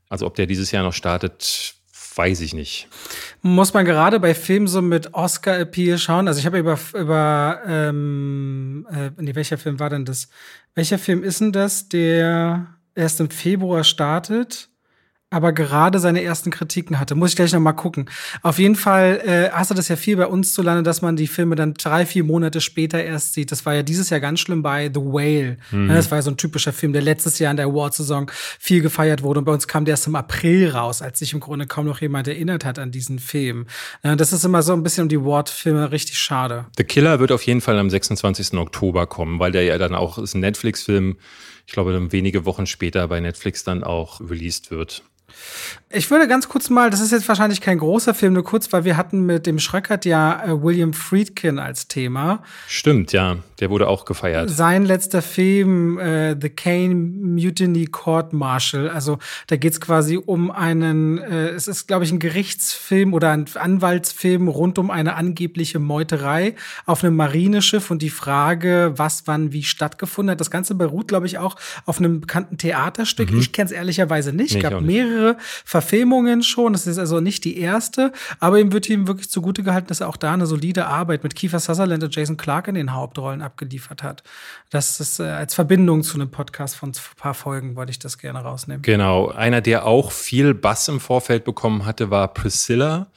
Also ob der dieses Jahr noch startet, weiß ich nicht. Muss man gerade bei Filmen so mit Oscar-Appeal schauen? Also ich habe über, über ähm, äh, nee, welcher Film war denn das? Welcher Film ist denn das, der erst im Februar startet, aber gerade seine ersten Kritiken hatte? Muss ich gleich noch mal gucken. Auf jeden Fall äh, hast du das ja viel bei uns zu Lande, dass man die Filme dann drei, vier Monate später erst sieht. Das war ja dieses Jahr ganz schlimm bei The Whale. Mhm. Das war ja so ein typischer Film, der letztes Jahr in der Award-Saison viel gefeiert wurde. Und bei uns kam der erst im April raus, als sich im Grunde kaum noch jemand erinnert hat an diesen Film. Das ist immer so ein bisschen um die Award-Filme richtig schade. The Killer wird auf jeden Fall am sechsundzwanzigsten Oktober kommen, weil der ja dann auch, ist ein Netflix-Film, ich glaube, dann wenige Wochen später bei Netflix dann auch released wird. Ich würde ganz kurz mal, das ist jetzt wahrscheinlich kein großer Film, nur kurz, weil wir hatten mit dem Schröckert ja äh, William Friedkin als Thema. Stimmt, ja, der wurde auch gefeiert. Sein letzter Film, äh, The Kane Mutiny Court Martial, also da geht es quasi um einen, äh, es ist glaube ich ein Gerichtsfilm oder ein Anwaltsfilm rund um eine angebliche Meuterei auf einem Marineschiff und die Frage, was, wann, wie stattgefunden hat. Das Ganze beruht glaube ich auch auf einem bekannten Theaterstück. Mhm. Ich kenne es ehrlicherweise nicht, es gab mehrere Verfilmungen schon, das ist also nicht die erste, aber ihm wird ihm wirklich zugute gehalten, dass er auch da eine solide Arbeit mit Kiefer Sutherland und Jason Clarke in den Hauptrollen abgeliefert hat. Das ist äh, als Verbindung zu einem Podcast von ein paar Folgen, wollte ich das gerne rausnehmen. Genau, einer, der auch viel Bass im Vorfeld bekommen hatte, war Priscilla,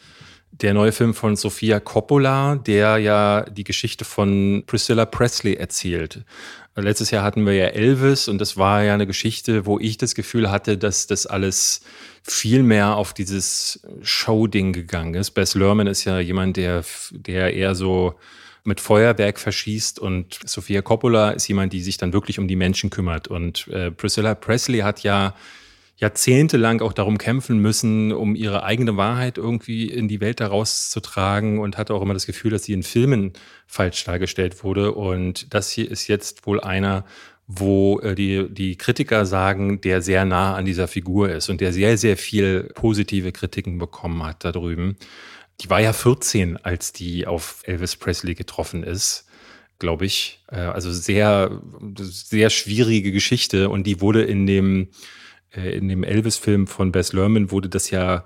der neue Film von Sofia Coppola, der ja die Geschichte von Priscilla Presley erzählt. Letztes Jahr hatten wir ja Elvis und das war ja eine Geschichte, wo ich das Gefühl hatte, dass das alles viel mehr auf dieses Showding gegangen ist. Baz Luhrmann ist ja jemand, der, der eher so mit Feuerwerk verschießt und Sofia Coppola ist jemand, die sich dann wirklich um die Menschen kümmert. Und äh, Priscilla Presley hat ja jahrzehntelang auch darum kämpfen müssen, um ihre eigene Wahrheit irgendwie in die Welt herauszutragen und hatte auch immer das Gefühl, dass sie in Filmen falsch dargestellt wurde. Und das hier ist jetzt wohl einer, wo die, die Kritiker sagen, der sehr nah an dieser Figur ist und der sehr, sehr viel positive Kritiken bekommen hat da drüben. Die war ja vierzehn, als die auf Elvis Presley getroffen ist, glaube ich. Also sehr, sehr schwierige Geschichte und die wurde in dem In dem Elvis-Film von Baz Luhrmann wurde das ja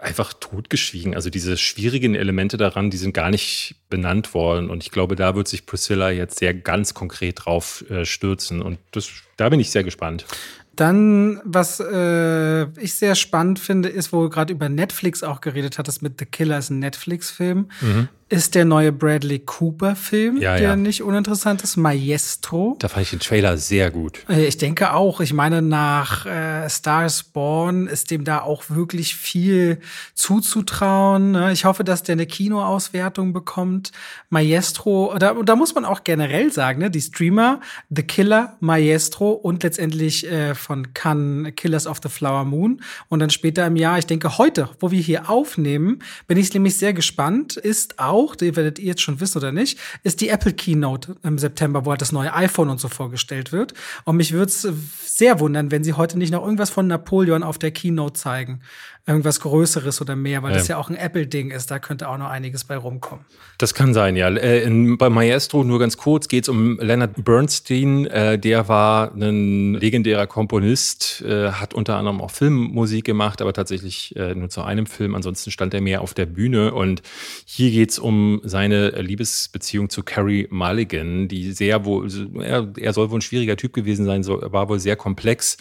einfach totgeschwiegen. Also diese schwierigen Elemente daran, die sind gar nicht benannt worden. Und ich glaube, da wird sich Priscilla jetzt sehr ganz konkret drauf stürzen. Und das, da bin ich sehr gespannt. Dann, was äh, ich sehr spannend finde, ist, wo du gerade über Netflix auch geredet hattest, mit The Killer ist ein Netflix-Film, mhm. ist der neue Bradley Cooper-Film, ja, der ja. nicht uninteressant ist, Maestro. Da fand ich den Trailer sehr gut. Ich denke auch. Ich meine, nach äh, Star is Born ist dem da auch wirklich viel zuzutrauen. Ich hoffe, dass der eine Kinoauswertung bekommt. Maestro, da, da muss man auch generell sagen, ne, die Streamer, The Killer, Maestro und letztendlich äh, von Cannes, Killers of the Flower Moon. Und dann später im Jahr, ich denke heute, wo wir hier aufnehmen, bin ich nämlich sehr gespannt, ist auch, die werdet ihr jetzt schon wissen oder nicht, ist die Apple Keynote im September, wo halt das neue iPhone und so vorgestellt wird. Und mich würde es sehr wundern, wenn sie heute nicht noch irgendwas von Napoleon auf der Keynote zeigen. Irgendwas Größeres oder mehr, weil ja. das ja auch ein Apple-Ding ist. Da könnte auch noch einiges bei rumkommen. Das kann sein, ja. Äh, in, bei Maestro, nur ganz kurz, geht es um Leonard Bernstein. Äh, der war ein legendärer Komponist, äh, hat unter anderem auch Filmmusik gemacht, aber tatsächlich äh, nur zu einem Film. Ansonsten stand er mehr auf der Bühne. Und hier geht es um seine Liebesbeziehung zu Carey Mulligan, die sehr wohl, er, er soll wohl ein schwieriger Typ gewesen sein, so, war wohl sehr komplex.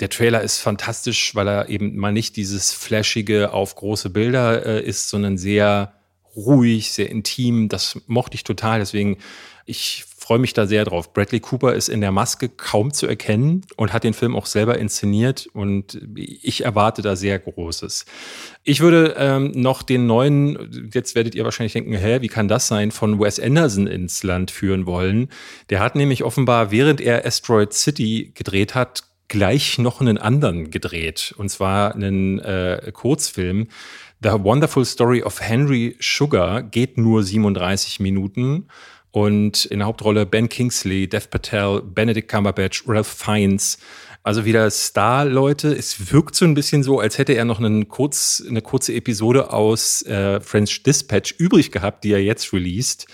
Der Trailer ist fantastisch, weil er eben mal nicht dieses flashige auf große Bilder äh, ist, sondern sehr ruhig, sehr intim. Das mochte ich total. Deswegen, ich freue mich da sehr drauf. Bradley Cooper ist in der Maske kaum zu erkennen und hat den Film auch selber inszeniert. Und ich erwarte da sehr Großes. Ich würde ähm, noch den neuen, jetzt werdet ihr wahrscheinlich denken, hä, wie kann das sein, von Wes Anderson ins Land führen wollen. Der hat nämlich offenbar, während er Asteroid City gedreht hat, gleich noch einen anderen gedreht. Und zwar einen äh, Kurzfilm. The Wonderful Story of Henry Sugar geht nur siebenunddreißig Minuten und in der Hauptrolle Ben Kingsley, Dev Patel, Benedict Cumberbatch, Ralph Fiennes, also wieder Star-Leute. Es wirkt so ein bisschen so, als hätte er noch einen kurz, eine kurze Episode aus äh, French Dispatch übrig gehabt, die er jetzt released.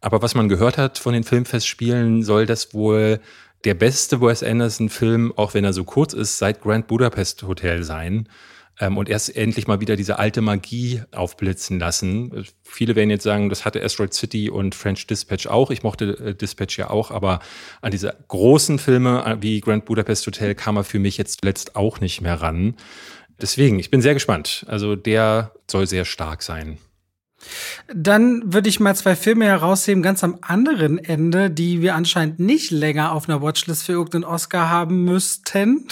Aber was man gehört hat von den Filmfestspielen, soll das wohl der beste Wes Anderson-Film, auch wenn er so kurz ist, seit Grand Budapest Hotel sein. Und erst endlich mal wieder diese alte Magie aufblitzen lassen. Viele werden jetzt sagen, das hatte Asteroid City und French Dispatch auch. Ich mochte Dispatch ja auch, aber an diese großen Filme wie Grand Budapest Hotel kam er für mich jetzt zuletzt auch nicht mehr ran. Deswegen, ich bin sehr gespannt. Also der soll sehr stark sein. Dann würde ich mal zwei Filme herausheben, ganz am anderen Ende, die wir anscheinend nicht länger auf einer Watchlist für irgendeinen Oscar haben müssten.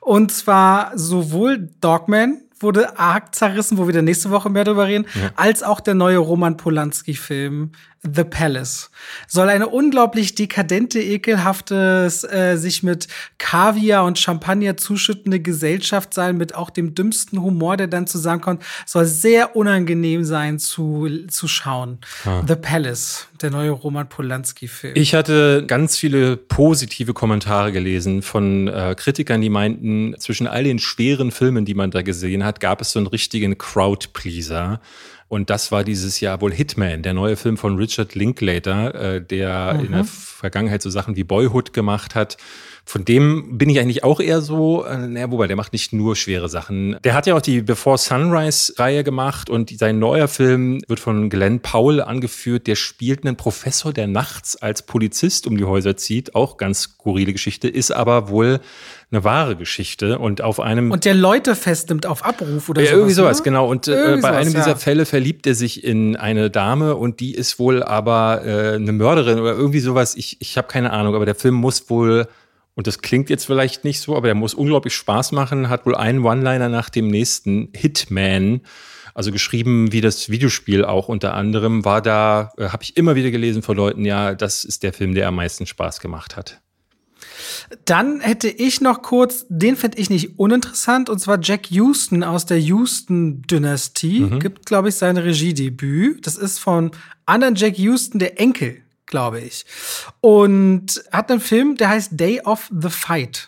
Und zwar sowohl Dogman wurde arg zerrissen, wo wir dann nächste Woche mehr drüber reden, ja, als auch der neue Roman Polanski-Film The Palace. Soll eine unglaublich dekadente, ekelhafte, äh, sich mit Kaviar und Champagner zuschüttende Gesellschaft sein, mit auch dem dümmsten Humor, der dann zusammenkommt. Soll sehr unangenehm sein zu, zu schauen. Ah. The Palace, der neue Roman Polanski-Film. Ich hatte ganz viele positive Kommentare gelesen von äh, Kritikern, die meinten, zwischen all den schweren Filmen, die man da gesehen hat, gab es so einen richtigen Crowdpleaser. Und das war dieses Jahr wohl Hitman, der neue Film von Richard Linklater, äh, der mhm. in der Vergangenheit so Sachen wie Boyhood gemacht hat. Von dem bin ich eigentlich auch eher so, äh, naja, wobei, der macht nicht nur schwere Sachen. Der hat ja auch die Before Sunrise-Reihe gemacht und sein neuer Film wird von Glenn Powell angeführt. Der spielt einen Professor, der nachts als Polizist um die Häuser zieht. Auch ganz skurrile Geschichte, ist aber wohl eine wahre Geschichte und auf einem... Und der Leute festnimmt auf Abruf oder so. Ja, sowas, irgendwie sowas, oder? Genau. Und äh, bei einem sowas, dieser ja. Fälle verliebt er sich in eine Dame und die ist wohl aber äh, eine Mörderin oder irgendwie sowas. Ich, ich habe keine Ahnung, aber der Film muss wohl, und das klingt jetzt vielleicht nicht so, aber der muss unglaublich Spaß machen, hat wohl einen One-Liner nach dem nächsten. Hitman, also geschrieben wie das Videospiel auch unter anderem, war da, äh, habe ich immer wieder gelesen von Leuten, ja, das ist der Film, der am meisten Spaß gemacht hat. Dann hätte ich noch kurz, den fände ich nicht uninteressant, und zwar Jack Huston aus der Huston-Dynastie. Mhm. Gibt, glaube ich, sein Regiedebüt. Das ist von anderen Jack Huston, der Enkel, glaube ich. Und hat einen Film, der heißt Day of the Fight,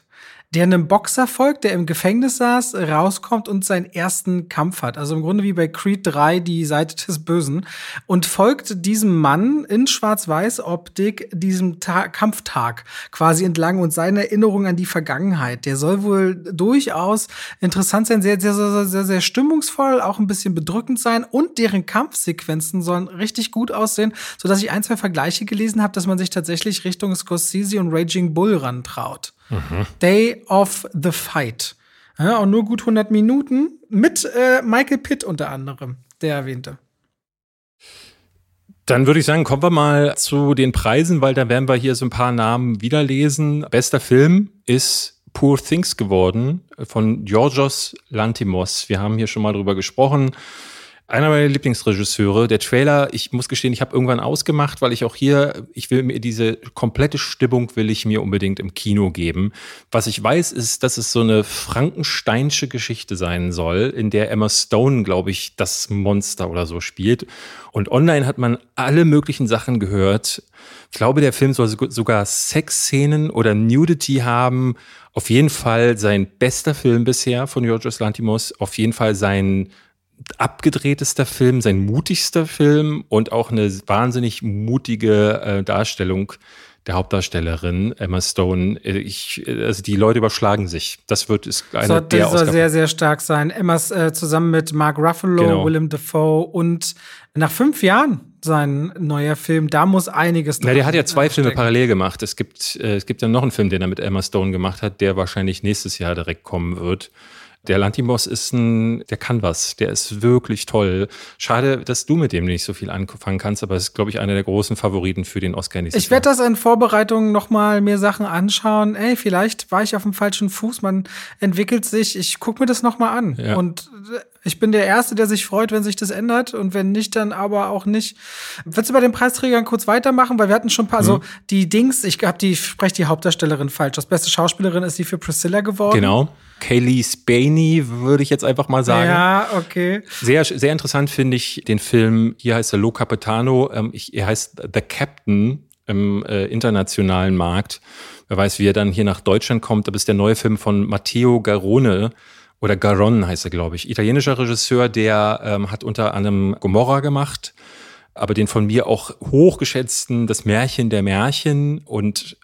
der einem Boxer folgt, der im Gefängnis saß, rauskommt und seinen ersten Kampf hat. Also im Grunde wie bei Creed drei, die Seite des Bösen. Und folgt diesem Mann in Schwarz-Weiß-Optik diesem Ta- Kampftag quasi entlang und seine Erinnerung an die Vergangenheit. Der soll wohl durchaus interessant sein, sehr, sehr, sehr, sehr, sehr stimmungsvoll, auch ein bisschen bedrückend sein. Und deren Kampfsequenzen sollen richtig gut aussehen, sodass ich ein, zwei Vergleiche gelesen habe, dass man sich tatsächlich Richtung Scorsese und Raging Bull rantraut. Mhm. Day of the Fight. Ja, und nur gut hundert Minuten mit äh, Michael Pitt unter anderem, der erwähnte. Dann würde ich sagen, kommen wir mal zu den Preisen, weil da werden wir hier so ein paar Namen wieder lesen. Bester Film ist Poor Things geworden von Yorgos Lanthimos. Wir haben hier schon mal drüber gesprochen. Einer meiner Lieblingsregisseure, der Trailer, ich muss gestehen, ich habe irgendwann ausgemacht, weil ich auch hier, ich will mir diese komplette Stimmung will ich mir unbedingt im Kino geben. Was ich weiß, ist, dass es so eine frankensteinsche Geschichte sein soll, in der Emma Stone, glaube ich, das Monster oder so spielt. Und online hat man alle möglichen Sachen gehört. Ich glaube, der Film soll sogar Sexszenen oder Nudity haben. Auf jeden Fall sein bester Film bisher von Yorgos Lanthimos. Auf jeden Fall sein abgedrehtester Film, sein mutigster Film und auch eine wahnsinnig mutige äh, Darstellung der Hauptdarstellerin Emma Stone. Ich, also die Leute überschlagen sich. Das wird ist eine so, der soll sehr, sehr stark sein. Emma äh, zusammen mit Mark Ruffalo, genau. Willem Dafoe und nach fünf Jahren sein neuer Film, da muss einiges dran. Na, der hat ja zwei Filme parallel gemacht. Es gibt, äh, es gibt dann noch einen Film, den er mit Emma Stone gemacht hat, der wahrscheinlich nächstes Jahr direkt kommen wird. Der Lanthimos ist ein, der kann was, der ist wirklich toll. Schade, dass du mit dem nicht so viel anfangen kannst, aber es ist, glaube ich, einer der großen Favoriten für den Oscar nächstes Jahr. Ich werde das in Vorbereitungen nochmal mir Sachen anschauen. Ey, vielleicht war ich auf dem falschen Fuß, man entwickelt sich, ich gucke mir das nochmal an. Ja. Und ich bin der Erste, der sich freut, wenn sich das ändert und wenn nicht, dann aber auch nicht. Willst du bei den Preisträgern kurz weitermachen? Weil wir hatten schon ein paar, also mhm. die Dings, ich hab die, spreche die Hauptdarstellerin falsch. Das beste Schauspielerin ist die für Priscilla geworden. Genau. Kaylee Spaney, würde ich jetzt einfach mal sagen. Ja, okay. Sehr, sehr interessant finde ich den Film, hier heißt er Lo Capitano, ähm, ich, er heißt The Captain im äh, internationalen Markt. Wer weiß, wie er dann hier nach Deutschland kommt. Das ist der neue Film von Matteo Garrone. Oder Garonne heißt er, glaube ich. Italienischer Regisseur, der ähm, hat unter anderem Gomorra gemacht, aber den von mir auch hochgeschätzten Das Märchen der Märchen. Und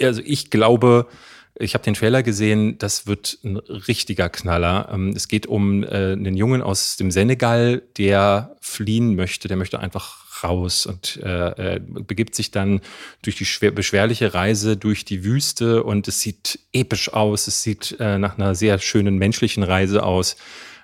also ich glaube, ich habe den Trailer gesehen, das wird ein richtiger Knaller. Ähm, es geht um äh, einen Jungen aus dem Senegal, der fliehen möchte, der möchte einfach raus und äh, äh, begibt sich dann durch die schwer, beschwerliche Reise durch die Wüste und es sieht episch aus, es sieht äh, nach einer sehr schönen menschlichen Reise aus.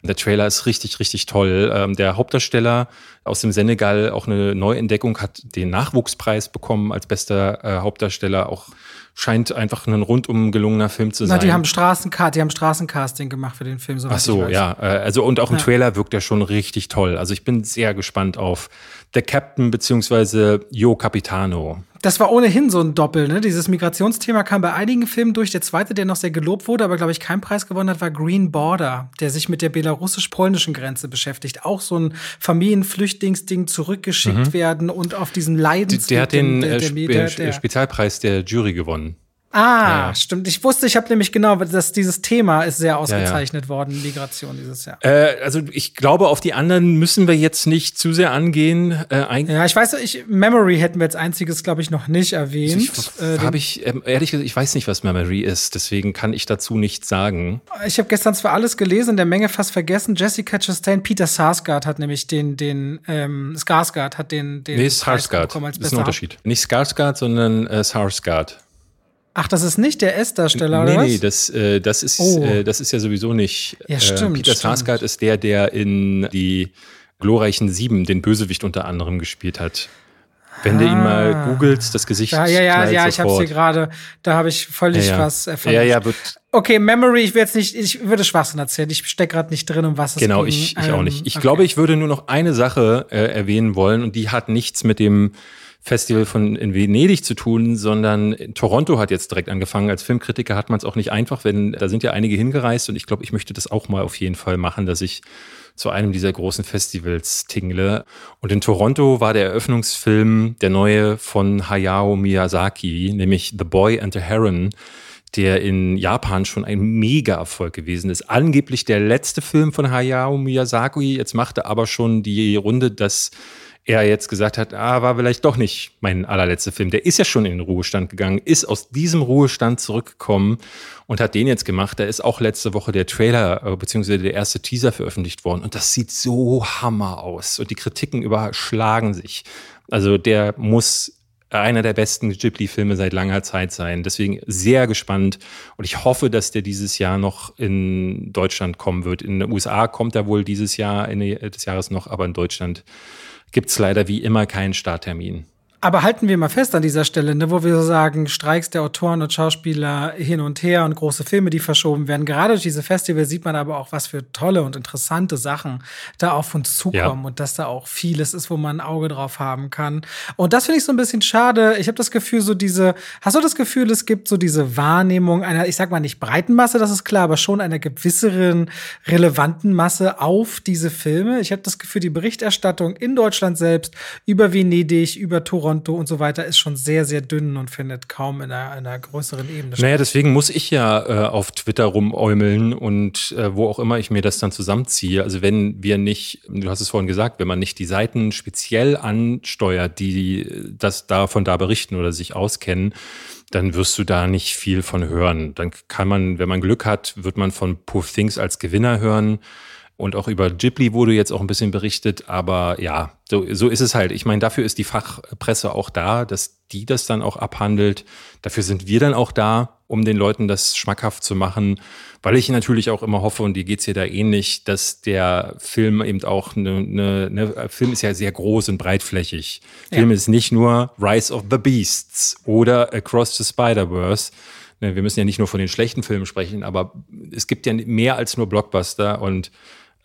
Der Trailer ist richtig, richtig toll. Ähm, der Hauptdarsteller aus dem Senegal, auch eine Neuentdeckung, hat den Nachwuchspreis bekommen als bester äh, Hauptdarsteller, auch scheint einfach ein rundum gelungener Film zu sein. Na, die haben Straßencast, die haben Straßencasting gemacht für den Film, soweit ich weiß. Ach so, ja. Also, und auch im ja. Trailer wirkt der schon richtig toll. Also ich bin sehr gespannt auf The Captain bzw. Yo Capitano. Das war ohnehin so ein Doppel, ne? Dieses Migrationsthema kam bei einigen Filmen durch. Der zweite, der noch sehr gelobt wurde, aber glaube ich keinen Preis gewonnen hat, war Green Border, der sich mit der belarussisch-polnischen Grenze beschäftigt. Auch so ein Familienflüchtlingsding, zurückgeschickt mhm. werden und auf diesem Leidensweg. Der, der hat den der, der, der, der, der, Spezialpreis der Jury gewonnen. Ah, ja. Stimmt. Ich wusste, ich habe nämlich genau, dass dieses Thema ist sehr ausgezeichnet ja, ja. worden, Migration dieses Jahr. Äh, also ich glaube, auf die anderen müssen wir jetzt nicht zu sehr angehen. Äh, ein- ja, ich weiß, ich, Memory hätten wir als einziges, glaube ich, noch nicht erwähnt. Also ich, äh, hab ich, äh, ehrlich gesagt, ich weiß nicht, was Memory ist, deswegen kann ich dazu nichts sagen. Ich habe gestern zwar alles gelesen, in der Menge fast vergessen. Jessica Chastain, Peter Sarsgaard hat nämlich den, den ähm, Skarsgård hat den, den nee, Sarsgaard bekommen als bester. Das ist ein Unterschied. Nicht Skarsgård, sondern äh, Sarsgaard. Ach, das ist nicht der S-Darsteller, oder nee, was? Nee, das, äh, das, ist, oh. äh, das ist ja sowieso nicht. Ja, stimmt. Äh, Peter Sarsgaard ist der, der in die glorreichen Sieben den Bösewicht unter anderem gespielt hat. Wenn ah. du ihn mal googelst, das Gesicht da, ja, ja, ja, ich hab's hier gerade, da habe ich völlig ja, ja. was erfahren. Ja, ja, okay, Memory, ich will jetzt nicht, ich würde Schwachsinn erzählen, ich steck gerade nicht drin, um was es genau, ging. Genau, ich, ich ähm, auch nicht. Ich okay. glaube, ich würde nur noch eine Sache äh, erwähnen wollen und die hat nichts mit dem Festival von in Venedig zu tun, sondern Toronto hat jetzt direkt angefangen. Als Filmkritiker hat man es auch nicht einfach, wenn da sind ja einige hingereist und ich glaube, ich möchte das auch mal auf jeden Fall machen, dass ich zu einem dieser großen Festivals tingle. Und in Toronto war der Eröffnungsfilm der neue von Hayao Miyazaki, nämlich The Boy and the Heron, der in Japan schon ein Mega-Erfolg gewesen ist. Angeblich der letzte Film von Hayao Miyazaki. Jetzt machte aber schon die Runde, dass er jetzt gesagt hat, ah, war vielleicht doch nicht mein allerletzter Film. Der ist ja schon in den Ruhestand gegangen, ist aus diesem Ruhestand zurückgekommen und hat den jetzt gemacht. Da ist auch letzte Woche der Trailer bzw. der erste Teaser veröffentlicht worden. Und das sieht so hammer aus. Und die Kritiken überschlagen sich. Also der muss einer der besten Ghibli-Filme seit langer Zeit sein. Deswegen sehr gespannt. Und ich hoffe, dass der dieses Jahr noch in Deutschland kommen wird. In den U S A kommt er wohl dieses Jahr, Ende des Jahres noch, aber in Deutschland gibt es leider wie immer keinen Starttermin. Aber halten wir mal fest an dieser Stelle, ne, wo wir so sagen, Streiks der Autoren und Schauspieler hin und her und große Filme, die verschoben werden. Gerade durch diese Festivals sieht man aber auch, was für tolle und interessante Sachen da auf uns zukommen ja. und dass da auch vieles ist, wo man ein Auge drauf haben kann. Und das finde ich so ein bisschen schade. Ich habe das Gefühl, so diese, hast du das Gefühl, es gibt so diese Wahrnehmung einer, ich sag mal nicht breiten Masse, das ist klar, aber schon einer gewisseren, relevanten Masse auf diese Filme. Ich habe das Gefühl, die Berichterstattung in Deutschland selbst über Venedig, über Toronto und so weiter ist schon sehr, sehr dünn und findet kaum in einer, einer größeren Ebene statt. Naja, deswegen muss ich ja äh, auf Twitter rumäumeln und äh, wo auch immer ich mir das dann zusammenziehe. Also wenn wir nicht, du hast es vorhin gesagt, wenn man nicht die Seiten speziell ansteuert, die das da von da berichten oder sich auskennen, dann wirst du da nicht viel von hören. Dann kann man, wenn man Glück hat, wird man von Poor Things als Gewinner hören. Und auch über Ghibli wurde jetzt auch ein bisschen berichtet, aber ja, so, so ist es halt. Ich meine, dafür ist die Fachpresse auch da, dass die das dann auch abhandelt. Dafür sind wir dann auch da. um den Leuten das schmackhaft zu machen, weil ich natürlich auch immer hoffe, und dir geht's hier da ähnlich, dass der Film eben auch eine, eine, eine Film ist ja sehr groß und breitflächig. Ja. Film ist nicht nur Rise of the Beasts oder Across the Spider-Verse. Wir müssen ja nicht nur von den schlechten Filmen sprechen, aber es gibt ja mehr als nur Blockbuster, und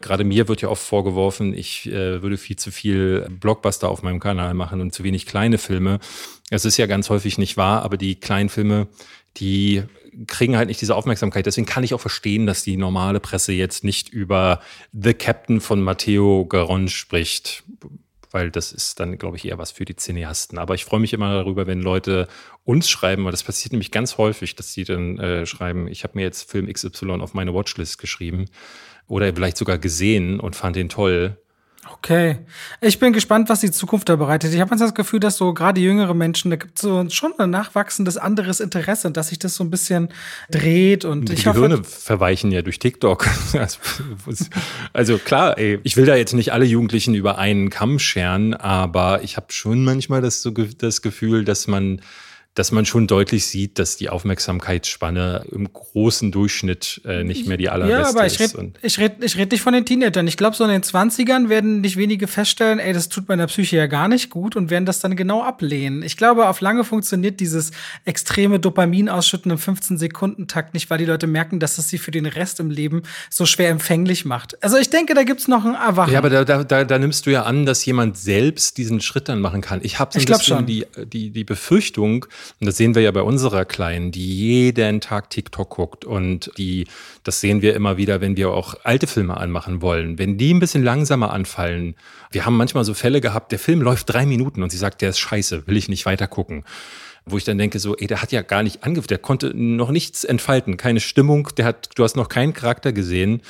gerade mir wird ja oft vorgeworfen, ich äh, würde viel zu viel Blockbuster auf meinem Kanal machen und zu wenig kleine Filme. Das ist ja ganz häufig nicht wahr, aber die kleinen Filme, die kriegen halt nicht diese Aufmerksamkeit. Deswegen kann ich auch verstehen, dass die normale Presse jetzt nicht über The Captain von Matteo Garonne spricht, weil das ist dann, glaube ich, eher was für die Cineasten. Aber ich freue mich immer darüber, wenn Leute uns schreiben, weil das passiert nämlich ganz häufig, dass die dann äh, schreiben, ich habe mir jetzt Film X Y auf meine Watchlist geschrieben oder vielleicht sogar gesehen und fand den toll. Okay. Ich bin gespannt, was die Zukunft da bereitet. Ich habe manchmal das Gefühl, dass so gerade jüngere Menschen, da gibt es so schon ein nachwachsendes anderes Interesse und dass sich das so ein bisschen dreht. Und die ich Gehirne hoffe, verweichen ja durch TikTok. Also klar, ey, ich will da jetzt nicht alle Jugendlichen über einen Kamm scheren, aber ich habe schon manchmal das, so, das Gefühl, dass man, dass man schon deutlich sieht, dass die Aufmerksamkeitsspanne im großen Durchschnitt äh, nicht mehr die allerbeste ist. Ja, aber ich rede ich red, ich red nicht von den Teenagern. Ich glaube, so in den zwanzigern werden nicht wenige feststellen, ey, das tut meiner Psyche ja gar nicht gut, und werden das dann genau ablehnen. Ich glaube, auf lange funktioniert dieses extreme Dopaminausschütten im fünfzehn-Sekunden-Takt nicht, weil die Leute merken, dass es sie für den Rest im Leben so schwer empfänglich macht. Also ich denke, da gibt's noch ein Erwachen. Ja, aber da, da, da, da nimmst du ja an, dass jemand selbst diesen Schritt dann machen kann. Ich habe so ein bisschen die, die, die Befürchtung, und das sehen wir ja bei unserer Kleinen, die jeden Tag TikTok guckt, und die, das sehen wir immer wieder, wenn wir auch alte Filme anmachen wollen, wenn die ein bisschen langsamer anfallen. Wir haben manchmal so Fälle gehabt, der Film läuft drei Minuten und sie sagt, der ist scheiße, will ich nicht weiter gucken. Wo ich dann denke, so, ey, der hat ja gar nicht angefangen, der konnte noch nichts entfalten, keine Stimmung, der hat, du hast noch keinen Charakter gesehen.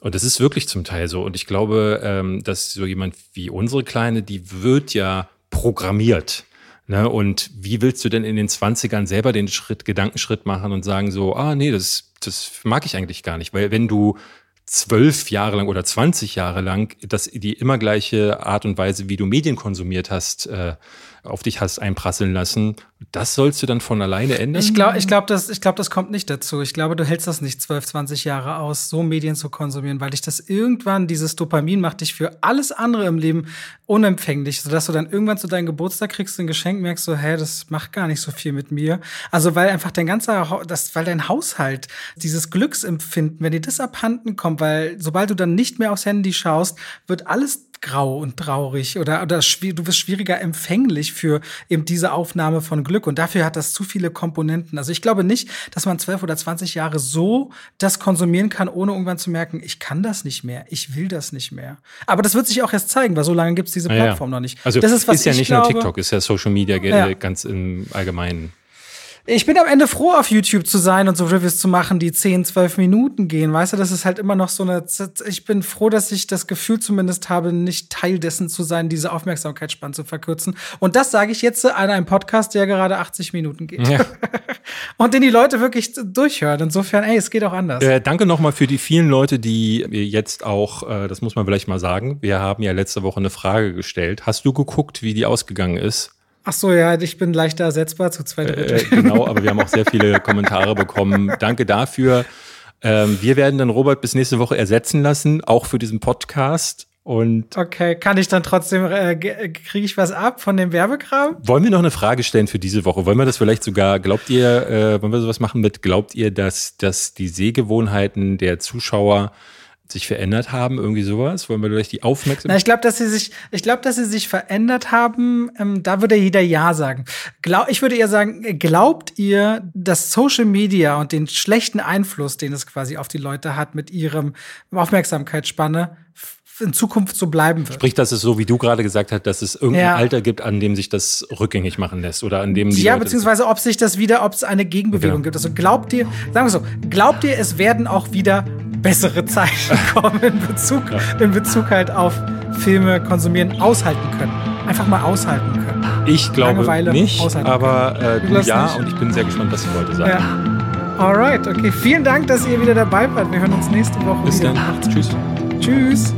Und das ist wirklich zum Teil so. Und ich glaube, dass so jemand wie unsere Kleine, die wird ja programmiert. Ne, und wie willst du denn in den zwanzigern selber den Schritt, Gedankenschritt machen und sagen so, ah nee, das, das mag ich eigentlich gar nicht. Weil wenn du zwölf Jahre lang oder zwanzig Jahre lang das, die immer gleiche Art und Weise, wie du Medien konsumiert hast, äh, auf dich hast einprasseln lassen, das sollst du dann von alleine ändern? Ich glaube, ich glaub, das, ich glaub, das kommt nicht dazu. Ich glaube, du hältst das nicht zwölf, zwanzig Jahre aus, so Medien zu konsumieren, weil dich das irgendwann, dieses Dopamin macht dich für alles andere im Leben unempfänglich, sodass du dann irgendwann zu deinem Geburtstag kriegst ein Geschenk, merkst so, hä, das macht gar nicht so viel mit mir. Also weil einfach dein ganzer, das, weil dein Haushalt, dieses Glücksempfinden, wenn dir das abhanden kommt, weil sobald du dann nicht mehr aufs Handy schaust, wird alles grau und traurig oder, oder du bist schwieriger empfänglich für eben diese Aufnahme von Glück, und dafür hat das zu viele Komponenten. Also ich glaube nicht, dass man zwölf oder zwanzig Jahre so das konsumieren kann, ohne irgendwann zu merken, ich kann das nicht mehr, ich will das nicht mehr. Aber das wird sich auch erst zeigen, weil so lange gibt es diese Plattform ja, ja. noch nicht. Also das ist, was ist ja ich nicht glaube, nur TikTok, ist ja Social Media ja. ganz im Allgemeinen. Ich bin am Ende froh, auf YouTube zu sein und so Reviews zu machen, die zehn, zwölf Minuten gehen. Weißt du, das ist halt immer noch so eine... Ich bin froh, dass ich das Gefühl zumindest habe, nicht Teil dessen zu sein, diese Aufmerksamkeitsspanne zu verkürzen. Und das sage ich jetzt an einem Podcast, der gerade achtzig Minuten geht. Ja. Und den die Leute wirklich durchhören. Insofern, ey, es geht auch anders. Äh, danke nochmal für die vielen Leute, die jetzt auch, äh, das muss man vielleicht mal sagen, wir haben ja letzte Woche eine Frage gestellt. Hast du geguckt, wie die ausgegangen ist? Ach so, ja, ich bin leichter ersetzbar zu zwei Drittel. Äh, genau, aber wir haben auch sehr viele Kommentare bekommen. Danke dafür. Ähm, wir werden dann Robert bis nächste Woche ersetzen lassen, auch für diesen Podcast. Und okay, kann ich dann trotzdem, äh, kriege ich was ab von dem Werbekram? Wollen wir noch eine Frage stellen für diese Woche? Wollen wir das vielleicht sogar, glaubt ihr, äh, wollen wir sowas machen mit, glaubt ihr, dass, dass die Sehgewohnheiten der Zuschauer sich verändert haben, irgendwie sowas? Wollen wir vielleicht die Aufmerksamkeit... Na, ich glaube, dass sie sich, ich glaube, dass sie sich verändert haben. Ähm, da würde jeder Ja sagen. Glaub, ich würde eher sagen, glaubt ihr, dass Social Media und den schlechten Einfluss, den es quasi auf die Leute hat mit ihrem Aufmerksamkeitsspanne, in Zukunft so bleiben wird? Sprich, dass es so, wie du gerade gesagt hast, dass es irgendein ja. Alter gibt, an dem sich das rückgängig machen lässt oder an dem die Ja, Leute beziehungsweise ob sich das wieder, ob es eine Gegenbewegung ja. gibt. Also glaubt ihr, sagen wir so, glaubt ihr, es werden auch wieder bessere Zeiten kommen in Bezug, ja. in Bezug halt auf Filme konsumieren, aushalten können. Einfach mal aushalten können. Ich glaube Langeweile nicht, aber äh, du, du ja nicht. Und ich bin sehr gespannt, was die Leute sagen. Ja. Alright, okay. Vielen Dank, dass ihr wieder dabei wart. Wir hören uns nächste Woche Bis wieder. Bis dann. Tschüss. Tschüss.